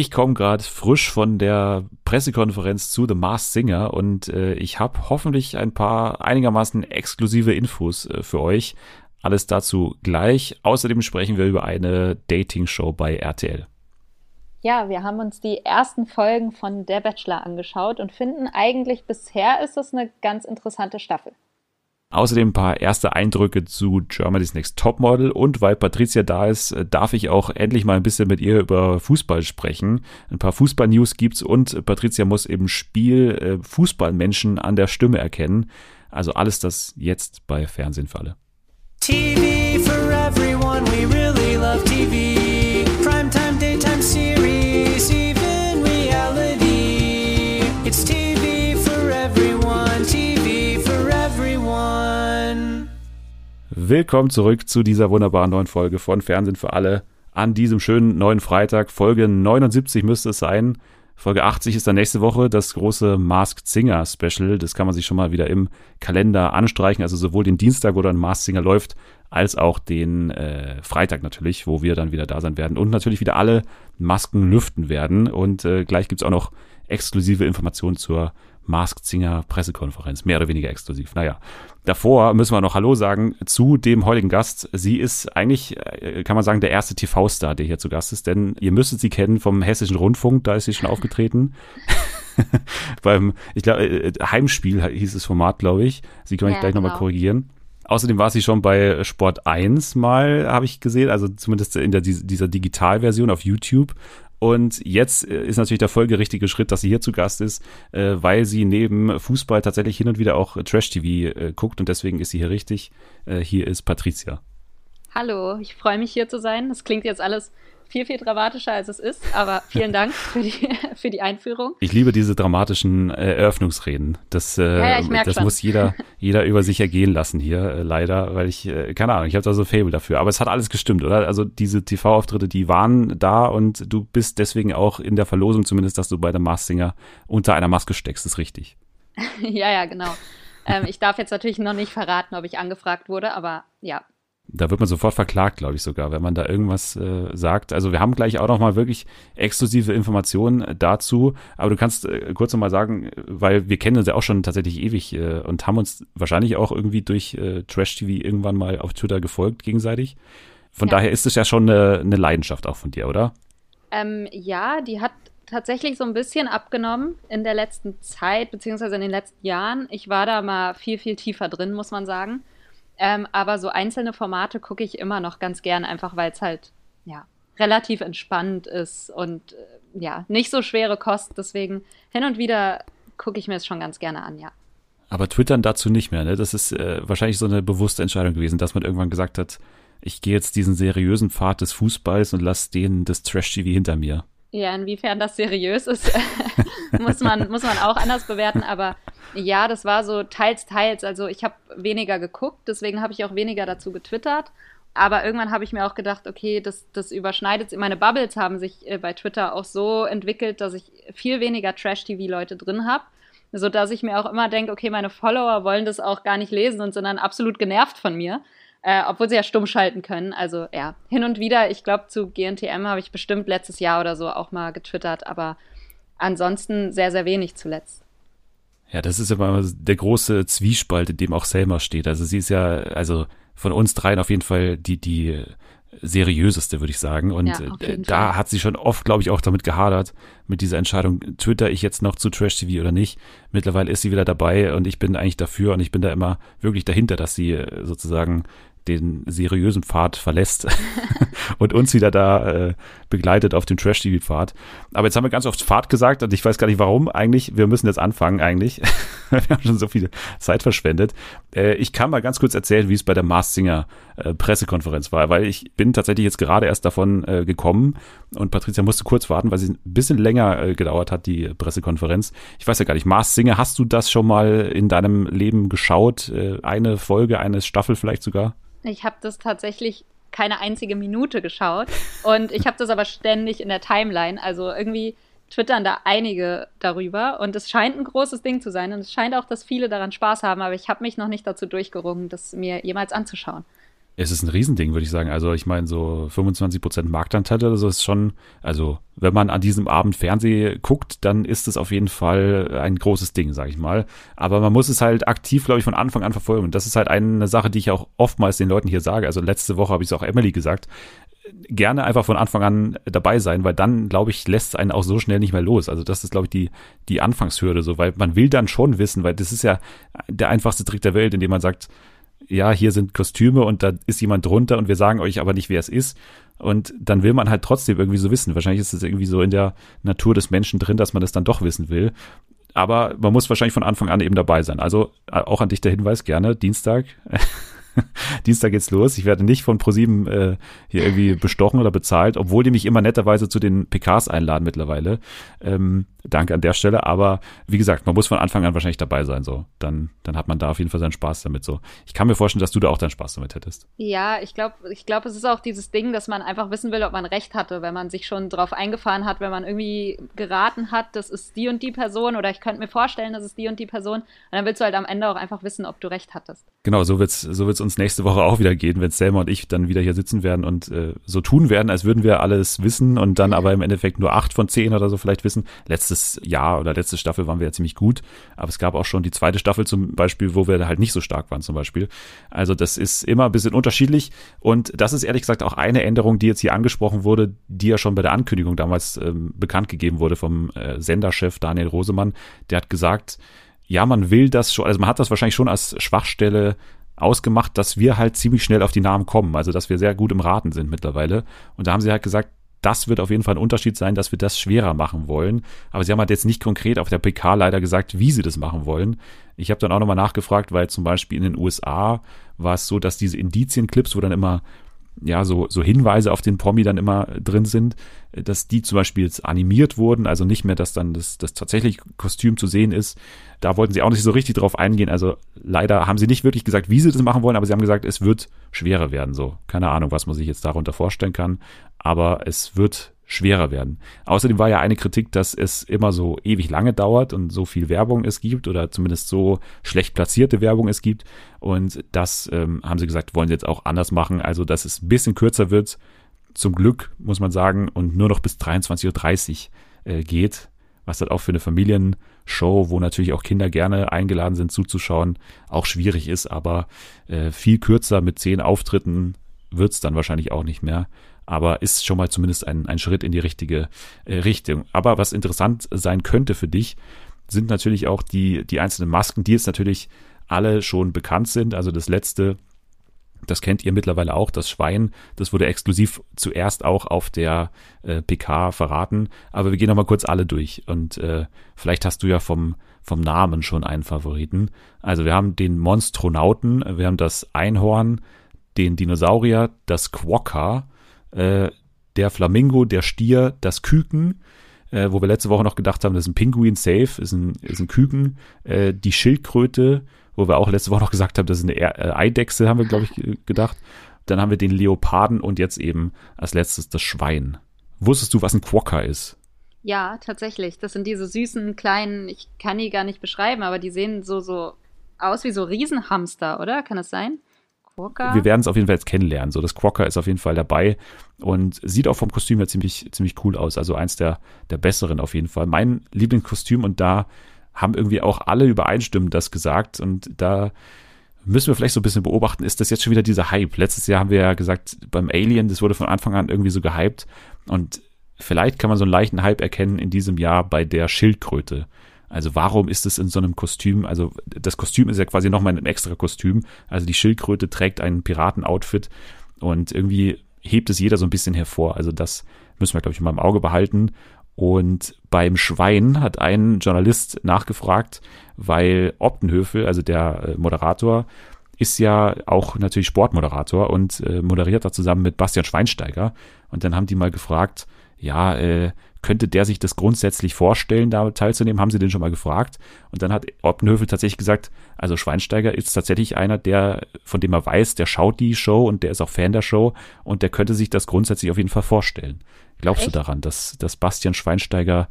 Ich komme gerade frisch von der Pressekonferenz zu The Masked Singer und ich habe hoffentlich ein paar einigermaßen exklusive Infos für euch. Alles dazu gleich. Außerdem sprechen wir über eine Dating-Show bei RTL. Ja, wir haben uns die ersten Folgen von Der Bachelor angeschaut und finden eigentlich, bisher ist es eine ganz interessante Staffel. Außerdem ein paar erste Eindrücke zu Germany's Next Topmodel und weil Patricia da ist, darf ich auch endlich mal ein bisschen mit ihr über Fußball sprechen. Ein paar Fußball-News gibt's und Patricia muss im Spiel Fußballmenschen an der Stimme erkennen. Also alles das jetzt bei Fernsehen für alle. TV for everyone, we really love TV. Primetime, daytime series, even reality. It's TV for everyone, TV for everyone. Willkommen zurück zu dieser wunderbaren neuen Folge von Fernsehen für alle. An diesem schönen neuen Freitag, Folge 79 müsste es sein. Folge 80 ist dann nächste Woche das große Masked Singer Special. Das kann man sich schon mal wieder im Kalender anstreichen. Also sowohl den Dienstag, wo dann Masked Singer läuft, als auch den Freitag natürlich, wo wir dann wieder da sein werden. Und natürlich wieder alle Masken lüften werden. Und gleich gibt's auch noch exklusive Informationen zur Masked Singer Pressekonferenz. Mehr oder weniger exklusiv. Naja, davor müssen wir noch Hallo sagen zu dem heutigen Gast. Sie ist eigentlich, kann man sagen, der erste TV-Star, der hier zu Gast ist. Denn ihr müsstet sie kennen vom Hessischen Rundfunk. Da ist sie schon aufgetreten. Beim, ich glaube, Heimspiel hieß das Format, glaube ich. Sie können mich gleich nochmal korrigieren. Außerdem war sie schon bei Sport 1 mal, habe ich gesehen. Also zumindest in dieser Digitalversion auf YouTube. Und jetzt ist natürlich der folgerichtige Schritt, dass sie hier zu Gast ist, weil sie neben Fußball tatsächlich hin und wieder auch Trash-TV guckt und deswegen ist sie hier richtig. Hier ist Patricia. Hallo, ich freue mich hier zu sein. Das klingt jetzt alles viel, viel dramatischer, als es ist, aber vielen Dank für die Einführung. Ich liebe diese dramatischen Eröffnungsreden. Das muss jeder über sich ergehen lassen hier, leider, weil ich habe da so ein Faible dafür. Aber es hat alles gestimmt, oder? Also diese TV-Auftritte, die waren da und du bist deswegen auch in der Verlosung zumindest, dass du bei der Masked Singer unter einer Maske steckst, ist richtig. ja, genau. Ich darf jetzt natürlich noch nicht verraten, ob ich angefragt wurde, aber ja. Da wird man sofort verklagt, glaube ich sogar, wenn man da irgendwas sagt. Also wir haben gleich auch nochmal wirklich exklusive Informationen dazu. Aber du kannst kurz nochmal sagen, weil wir kennen uns ja auch schon tatsächlich ewig und haben uns wahrscheinlich auch irgendwie durch Trash-TV irgendwann mal auf Twitter gefolgt gegenseitig. Von daher ist es ja schon eine Leidenschaft auch von dir, oder? Ja, die hat tatsächlich so ein bisschen abgenommen in der letzten Zeit, beziehungsweise in den letzten Jahren. Ich war da mal viel, viel tiefer drin, muss man sagen. Aber so einzelne Formate gucke ich immer noch ganz gern, einfach weil es halt relativ entspannt ist und nicht so schwere Kost. Deswegen hin und wieder gucke ich mir es schon ganz gerne an, ja. Aber twittern dazu nicht mehr, ne? Das ist wahrscheinlich so eine bewusste Entscheidung gewesen, dass man irgendwann gesagt hat, ich gehe jetzt diesen seriösen Pfad des Fußballs und lasse den des Trash-TV hinter mir. Ja, inwiefern das seriös ist, muss man auch anders bewerten, aber ja, das war so teils, also ich habe weniger geguckt, deswegen habe ich auch weniger dazu getwittert, aber irgendwann habe ich mir auch gedacht, okay, das überschneidet, meine Bubbles haben sich bei Twitter auch so entwickelt, dass ich viel weniger Trash-TV-Leute drin habe, sodass ich mir auch immer denke, okay, meine Follower wollen das auch gar nicht lesen und sind dann absolut genervt von mir. Obwohl sie ja stumm schalten können, also ja, hin und wieder, ich glaube zu GNTM habe ich bestimmt letztes Jahr oder so auch mal getwittert, aber ansonsten sehr, sehr wenig zuletzt. Ja, das ist immer der große Zwiespalt, in dem auch Selma steht, also sie ist ja, also von uns dreien auf jeden Fall die seriöseste, würde ich sagen, und ja, da hat sie schon oft, glaube ich, auch damit gehadert, mit dieser Entscheidung, twitter ich jetzt noch zu Trash TV oder nicht. Mittlerweile ist sie wieder dabei und ich bin eigentlich dafür und ich bin da immer wirklich dahinter, dass sie sozusagen den seriösen Pfad verlässt und uns wieder da begleitet auf dem Trash-TV-Pfad. Aber jetzt haben wir ganz oft Pfad gesagt und ich weiß gar nicht, warum eigentlich. Wir müssen jetzt anfangen eigentlich. Wir haben schon so viel Zeit verschwendet. Ich kann mal ganz kurz erzählen, wie es bei der Masked Singer Pressekonferenz war, weil ich bin tatsächlich jetzt gerade erst davon gekommen und Patricia musste kurz warten, weil sie ein bisschen länger gedauert hat, die Pressekonferenz. Ich weiß ja gar nicht, Masked Singer, hast du das schon mal in deinem Leben geschaut? Eine Folge, eine Staffel vielleicht sogar? Ich habe das tatsächlich keine einzige Minute geschaut und ich habe das aber ständig in der Timeline, also irgendwie twittern da einige darüber und es scheint ein großes Ding zu sein und es scheint auch, dass viele daran Spaß haben, aber ich habe mich noch nicht dazu durchgerungen, das mir jemals anzuschauen. Es ist ein Riesending, würde ich sagen. Also ich meine, so 25% Marktanteil oder so ist schon, also wenn man an diesem Abend Fernsehen guckt, dann ist es auf jeden Fall ein großes Ding, sage ich mal. Aber man muss es halt aktiv, glaube ich, von Anfang an verfolgen. Und das ist halt eine Sache, die ich auch oftmals den Leuten hier sage. Also letzte Woche habe ich es auch Emily gesagt. Gerne einfach von Anfang an dabei sein, weil dann, glaube ich, lässt es einen auch so schnell nicht mehr los. Also das ist, glaube ich, die Anfangshürde so, weil man will dann schon wissen, weil das ist ja der einfachste Trick der Welt, indem man sagt, ja, hier sind Kostüme und da ist jemand drunter und wir sagen euch aber nicht, wer es ist. Und dann will man halt trotzdem irgendwie so wissen. Wahrscheinlich ist es irgendwie so in der Natur des Menschen drin, dass man das dann doch wissen will. Aber man muss wahrscheinlich von Anfang an eben dabei sein. Also auch an dich der Hinweis, gerne Dienstag. Dienstag geht's los. Ich werde nicht von Pro7 hier irgendwie bestochen oder bezahlt, obwohl die mich immer netterweise zu den PKs einladen mittlerweile. Danke an der Stelle. Aber wie gesagt, man muss von Anfang an wahrscheinlich dabei sein. So, dann hat man da auf jeden Fall seinen Spaß damit. So, ich kann mir vorstellen, dass du da auch deinen Spaß damit hättest. Ja, ich glaube, es ist auch dieses Ding, dass man einfach wissen will, ob man recht hatte, wenn man sich schon drauf eingefahren hat, wenn man irgendwie geraten hat, das ist die und die Person oder ich könnte mir vorstellen, das ist die und die Person. Und dann willst du halt am Ende auch einfach wissen, ob du recht hattest. Genau, so wird's uns nächste Woche auch wieder gehen, wenn Selma und ich dann wieder hier sitzen werden und so tun werden, als würden wir alles wissen und dann aber im Endeffekt nur 8 von 10 oder so vielleicht wissen. Letztes Jahr oder letzte Staffel waren wir ja ziemlich gut, aber es gab auch schon die zweite Staffel zum Beispiel, wo wir halt nicht so stark waren zum Beispiel. Also das ist immer ein bisschen unterschiedlich und das ist ehrlich gesagt auch eine Änderung, die jetzt hier angesprochen wurde, die ja schon bei der Ankündigung damals bekannt gegeben wurde vom Senderchef Daniel Rosemann. Der hat gesagt, ja, man will das schon, also man hat das wahrscheinlich schon als Schwachstelle ausgemacht, dass wir halt ziemlich schnell auf die Namen kommen, also dass wir sehr gut im Raten sind mittlerweile. Und da haben sie halt gesagt, das wird auf jeden Fall ein Unterschied sein, dass wir das schwerer machen wollen. Aber sie haben halt jetzt nicht konkret auf der PK leider gesagt, wie sie das machen wollen. Ich habe dann auch nochmal nachgefragt, weil zum Beispiel in den USA war es so, dass diese Indizienclips, wo dann immer ja so Hinweise auf den Promi dann immer drin sind, dass die zum Beispiel jetzt animiert wurden, also nicht mehr, dass dann das tatsächliche Kostüm zu sehen ist. Da wollten sie auch nicht so richtig drauf eingehen. Also leider haben sie nicht wirklich gesagt, wie sie das machen wollen, aber sie haben gesagt, es wird schwerer werden. So, keine Ahnung, was man sich jetzt darunter vorstellen kann, aber es wird schwerer werden. Außerdem war ja eine Kritik, dass es immer so ewig lange dauert und so viel Werbung es gibt oder zumindest so schlecht platzierte Werbung es gibt. Und das haben sie gesagt, wollen sie jetzt auch anders machen. Also, dass es ein bisschen kürzer wird, zum Glück, muss man sagen, und nur noch bis 23.30 Uhr geht. Was dann auch für eine Familienshow, wo natürlich auch Kinder gerne eingeladen sind zuzuschauen, auch schwierig ist. Aber viel kürzer mit 10 Auftritten wird es dann wahrscheinlich auch nicht mehr. Aber ist schon mal zumindest ein Schritt in die richtige Richtung. Aber was interessant sein könnte für dich, sind natürlich auch die einzelnen Masken, die jetzt natürlich alle schon bekannt sind. Also das letzte, das kennt ihr mittlerweile auch, das Schwein, das wurde exklusiv zuerst auch auf der PK verraten. Aber wir gehen nochmal kurz alle durch. Und vielleicht hast du ja vom Namen schon einen Favoriten. Also wir haben den Monstronauten, wir haben das Einhorn, den Dinosaurier, das Quokka, der Flamingo, der Stier, das Küken, wo wir letzte Woche noch gedacht haben, das ist ein Pinguin, safe, ist ein Küken, die Schildkröte, wo wir auch letzte Woche noch gesagt haben, das ist eine Eidechse, haben wir, glaube ich, gedacht. Dann haben wir den Leoparden und jetzt eben als letztes das Schwein. Wusstest du, was ein Quokka ist? Ja, tatsächlich. Das sind diese süßen, kleinen, ich kann die gar nicht beschreiben, aber die sehen so aus wie so Riesenhamster, oder? Kann das sein? Wir werden es auf jeden Fall jetzt kennenlernen. So, das Quokka ist auf jeden Fall dabei und sieht auch vom Kostüm her ziemlich cool aus. Also eins der besseren auf jeden Fall. Mein Lieblingskostüm und da haben irgendwie auch alle übereinstimmend das gesagt und da müssen wir vielleicht so ein bisschen beobachten, ist das jetzt schon wieder dieser Hype? Letztes Jahr haben wir ja gesagt, beim Alien, das wurde von Anfang an irgendwie so gehypt und vielleicht kann man so einen leichten Hype erkennen in diesem Jahr bei der Schildkröte. Also warum ist es in so einem Kostüm, also das Kostüm ist ja quasi nochmal ein extra Kostüm, also die Schildkröte trägt ein Piratenoutfit und irgendwie hebt es jeder so ein bisschen hervor, also das müssen wir, glaube ich, mal im Auge behalten. Und beim Schwein hat ein Journalist nachgefragt, weil Optenhövel, also der Moderator, ist ja auch natürlich Sportmoderator und moderiert da zusammen mit Bastian Schweinsteiger und dann haben die mal gefragt, ja, könnte der sich das grundsätzlich vorstellen, da teilzunehmen? Haben sie den schon mal gefragt? Und dann hat Optenhövel tatsächlich gesagt, also Schweinsteiger ist tatsächlich einer, von dem er weiß, der schaut die Show und der ist auch Fan der Show und der könnte sich das grundsätzlich auf jeden Fall vorstellen. Glaubst du daran, dass Bastian Schweinsteiger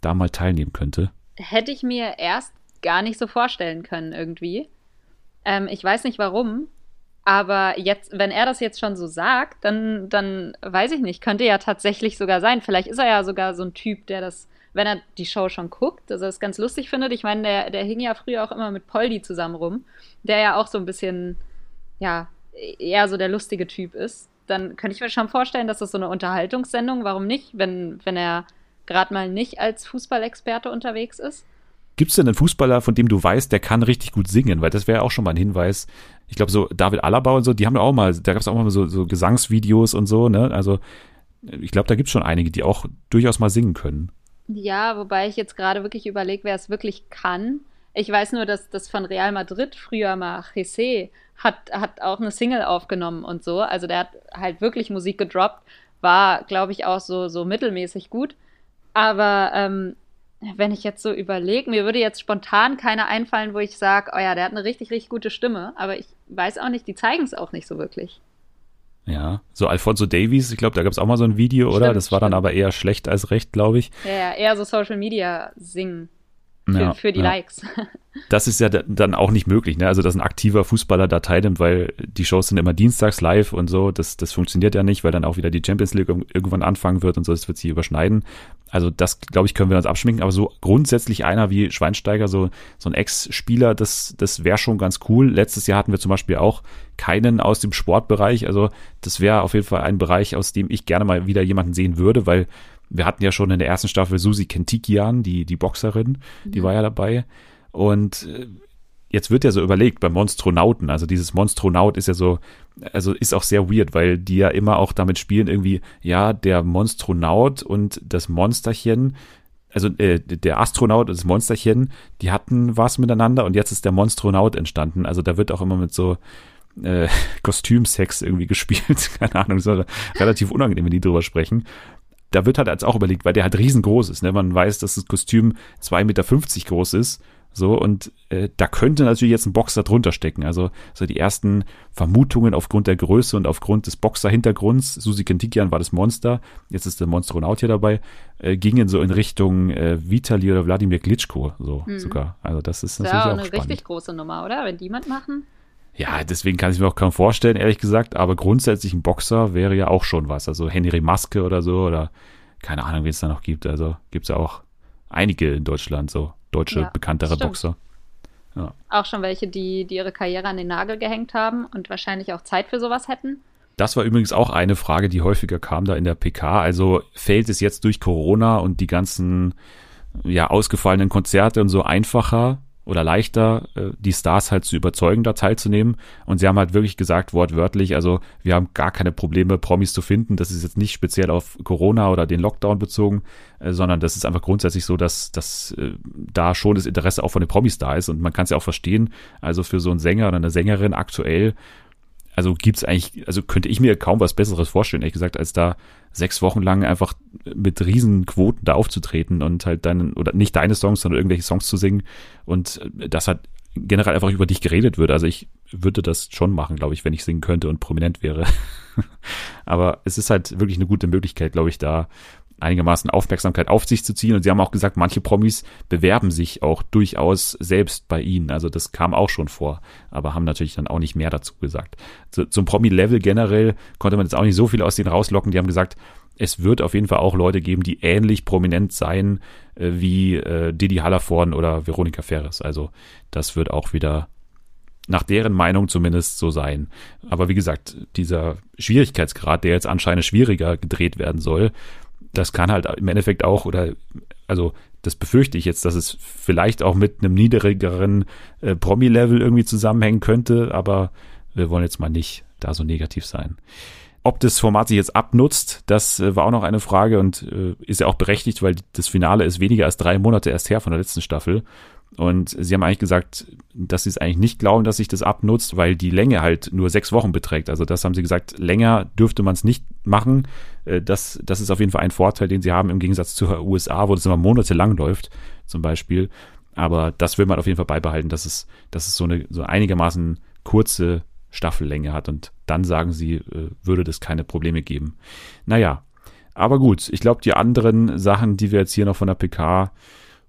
da mal teilnehmen könnte? Hätte ich mir erst gar nicht so vorstellen können irgendwie. Ich weiß nicht warum. Aber jetzt, wenn er das jetzt schon so sagt, dann weiß ich nicht, könnte ja tatsächlich sogar sein. Vielleicht ist er ja sogar so ein Typ, der das, wenn er die Show schon guckt, dass er das ganz lustig findet. Ich meine, der hing ja früher auch immer mit Poldi zusammen rum, der ja auch so ein bisschen, ja, eher so der lustige Typ ist. Dann könnte ich mir schon vorstellen, dass das so eine Unterhaltungssendung, warum nicht, wenn er gerade mal nicht als Fußballexperte unterwegs ist. Gibt es denn einen Fußballer, von dem du weißt, der kann richtig gut singen? Weil das wäre ja auch schon mal ein Hinweis. Ich glaube, so David Alaba und so, die haben auch mal, da gab es auch mal so Gesangsvideos und so, ne? Also ich glaube, da gibt es schon einige, die auch durchaus mal singen können. Ja, wobei ich jetzt gerade wirklich überlege, wer es wirklich kann. Ich weiß nur, dass das von Real Madrid früher mal Jesse hat auch eine Single aufgenommen und so. Also der hat halt wirklich Musik gedroppt, war, glaube ich, auch so mittelmäßig gut. Aber wenn ich jetzt so überlege, mir würde jetzt spontan keiner einfallen, wo ich sage, oh ja, der hat eine richtig, richtig gute Stimme. Aber ich weiß auch nicht, die zeigen es auch nicht so wirklich. Ja, so Alfonso Davies, ich glaube, da gab es auch mal so ein Video, stimmt, oder? Das war dann aber eher schlecht als recht, glaube ich. Ja, eher so Social Media singen. Für die Likes. Das ist ja dann auch nicht möglich, ne? Also, dass ein aktiver Fußballer da teilnimmt, weil die Shows sind immer dienstags live und so. Das funktioniert ja nicht, weil dann auch wieder die Champions League irgendwann anfangen wird und so. Das wird sich überschneiden. Also, das, glaube ich, können wir uns abschminken. Aber so grundsätzlich einer wie Schweinsteiger, so ein Ex-Spieler, das wäre schon ganz cool. Letztes Jahr hatten wir zum Beispiel auch keinen aus dem Sportbereich. Also, das wäre auf jeden Fall ein Bereich, aus dem ich gerne mal wieder jemanden sehen würde, weil wir hatten ja schon in der ersten Staffel Susi Kentikian, die Boxerin, die war ja dabei. Und jetzt wird ja so überlegt beim Monstronauten, also dieses Monstronaut ist ja so, also ist auch sehr weird, weil die ja immer auch damit spielen irgendwie, ja, der Monstronaut und das Monsterchen, also der Astronaut und das Monsterchen, die hatten was miteinander und jetzt ist der Monstronaut entstanden. Also da wird auch immer mit so Kostümsex irgendwie gespielt, keine Ahnung, ist relativ unangenehm, wenn die drüber sprechen. Da wird halt als auch überlegt, weil der halt riesengroß ist. Ne? Man weiß, dass das Kostüm 2,50 Meter groß ist. So, und da könnte natürlich jetzt ein Boxer drunter stecken. Also so die ersten Vermutungen aufgrund der Größe und aufgrund des Boxer-Hintergrunds, Susi Kentikian war das Monster, jetzt ist der Monstronaut hier dabei, gingen so in Richtung Vitali oder Wladimir Klitschko sogar. Also das ist natürlich auch eine spannend. Richtig große Nummer, oder? Wenn die mitmachen. Ja, deswegen kann ich mir auch kaum vorstellen, ehrlich gesagt, aber grundsätzlich ein Boxer wäre ja auch schon was. Also Henry Maske oder so oder keine Ahnung, wen es da noch gibt. Also gibt es ja auch einige in Deutschland, so deutsche, bekanntere Boxer. Ja. Auch schon welche, die ihre Karriere an den Nagel gehängt haben und wahrscheinlich auch Zeit für sowas hätten. Das war übrigens auch eine Frage, die häufiger kam da in der PK. Also fällt es jetzt durch Corona und die ganzen ausgefallenen Konzerte und so einfacher oder leichter, die Stars halt zu überzeugen, da teilzunehmen. Und sie haben halt wirklich gesagt, wortwörtlich, also wir haben gar keine Probleme, Promis zu finden. Das ist jetzt nicht speziell auf Corona oder den Lockdown bezogen, sondern das ist einfach grundsätzlich so, dass da schon das Interesse auch von den Promis da ist. Und man kann es ja auch verstehen, also für so einen Sänger oder eine Sängerin aktuell, also gibt's eigentlich, also könnte ich mir kaum was Besseres vorstellen, ehrlich gesagt, als da 6 Wochen lang einfach mit riesen Quoten da aufzutreten und halt oder nicht deine Songs, sondern irgendwelche Songs zu singen und das halt generell einfach über dich geredet wird. Also ich würde das schon machen, glaube ich, wenn ich singen könnte und prominent wäre. Aber es ist halt wirklich eine gute Möglichkeit, glaube ich, da einigermaßen Aufmerksamkeit auf sich zu ziehen. Und sie haben auch gesagt, manche Promis bewerben sich auch durchaus selbst bei ihnen. Also das kam auch schon vor, aber haben natürlich dann auch nicht mehr dazu gesagt. Zum Promi-Level generell konnte man jetzt auch nicht so viel aus denen rauslocken. Die haben gesagt, es wird auf jeden Fall auch Leute geben, die ähnlich prominent sein wie Didi Hallervorden oder Veronika Ferres. Also das wird auch wieder nach deren Meinung zumindest so sein. Aber wie gesagt, dieser Schwierigkeitsgrad, der jetzt anscheinend schwieriger gedreht werden soll, das kann halt im Endeffekt auch, oder also das befürchte ich jetzt, dass es vielleicht auch mit einem niedrigeren Promi-Level irgendwie zusammenhängen könnte, aber wir wollen jetzt mal nicht da so negativ sein. Ob das Format sich jetzt abnutzt, das war auch noch eine Frage und ist ja auch berechtigt, weil das Finale ist weniger als 3 Monate erst her von der letzten Staffel. Und sie haben eigentlich gesagt, dass sie es eigentlich nicht glauben, dass sich das abnutzt, weil die Länge halt nur 6 Wochen beträgt. Also das haben sie gesagt, länger dürfte man es nicht machen. Das ist auf jeden Fall ein Vorteil, den sie haben im Gegensatz zur USA, wo das immer monatelang läuft zum Beispiel. Aber das will man auf jeden Fall beibehalten, dass es so einigermaßen kurze Staffellänge hat. Und dann sagen sie, würde das keine Probleme geben. Naja, aber gut. Ich glaube, die anderen Sachen, die wir jetzt hier noch von der PK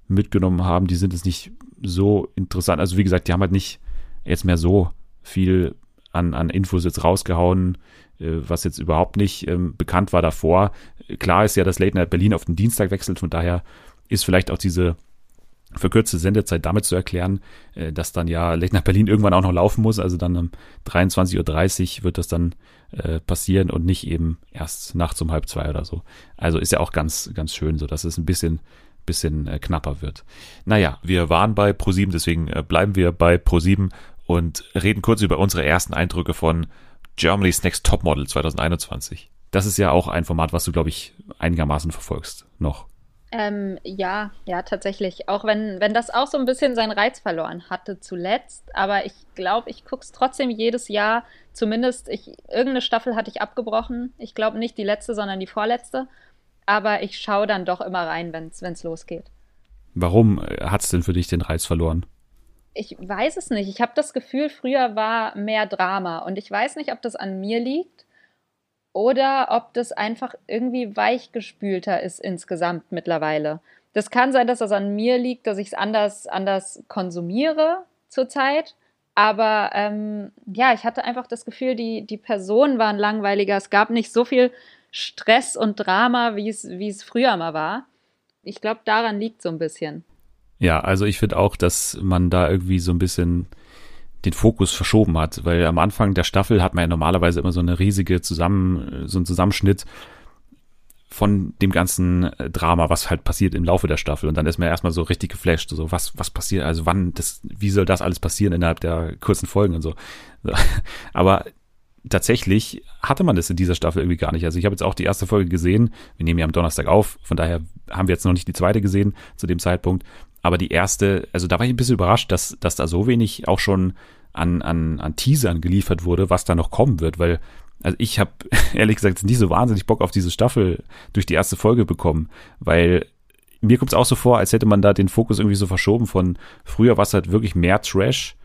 mitgenommen haben, die sind jetzt nicht so interessant. Also wie gesagt, die haben halt nicht jetzt mehr so viel an Infos jetzt rausgehauen, was jetzt überhaupt nicht bekannt war davor. Klar ist ja, dass Late Night Berlin auf den Dienstag wechselt, von daher ist vielleicht auch diese verkürzte Sendezeit damit zu erklären, dass dann ja Late Night Berlin irgendwann auch noch laufen muss, also dann um 23.30 Uhr wird das dann passieren und nicht eben erst nachts um 1:30 oder so. Also ist ja auch ganz, ganz schön so, dass es ein bisschen knapper wird. Naja, wir waren bei Pro7, deswegen bleiben wir bei Pro7 und reden kurz über unsere ersten Eindrücke von Germany's Next Topmodel 2021. Das ist ja auch ein Format, was du, glaube ich, einigermaßen verfolgst noch. Ja, tatsächlich. Auch wenn das auch so ein bisschen seinen Reiz verloren hatte zuletzt. Aber ich glaube, ich gucke es trotzdem jedes Jahr. Zumindest, irgendeine Staffel hatte ich abgebrochen. Ich glaube nicht die letzte, sondern die vorletzte. Aber ich schaue dann doch immer rein, wenn's losgeht. Warum hat's denn für dich den Reiz verloren? Ich weiß es nicht. Ich habe das Gefühl, früher war mehr Drama. Und ich weiß nicht, ob das an mir liegt oder ob das einfach irgendwie weichgespülter ist insgesamt mittlerweile. Das kann sein, dass das an mir liegt, dass ich es anders konsumiere zurzeit. Aber ich hatte einfach das Gefühl, die Personen waren langweiliger. Es gab nicht so viel Stress und Drama, wie es früher mal war. Ich glaube, daran liegt so ein bisschen. Ja, also ich finde auch, dass man da irgendwie so ein bisschen den Fokus verschoben hat, weil am Anfang der Staffel hat man ja normalerweise immer so einen Zusammenschnitt von dem ganzen Drama, was halt passiert im Laufe der Staffel, und dann ist man erstmal so richtig geflasht, so was passiert, also wie soll das alles passieren innerhalb der kurzen Folgen und so. Aber tatsächlich hatte man das in dieser Staffel irgendwie gar nicht. Also ich habe jetzt auch die erste Folge gesehen. Wir nehmen ja am Donnerstag auf. Von daher haben wir jetzt noch nicht die zweite gesehen zu dem Zeitpunkt. Aber die erste, also da war ich ein bisschen überrascht, dass da so wenig auch schon an Teasern geliefert wurde, was da noch kommen wird. Weil, also ich habe ehrlich gesagt nicht so wahnsinnig Bock auf diese Staffel durch die erste Folge bekommen. Weil mir kommt es auch so vor, als hätte man da den Fokus irgendwie so verschoben von früher war es halt wirklich mehr Trash.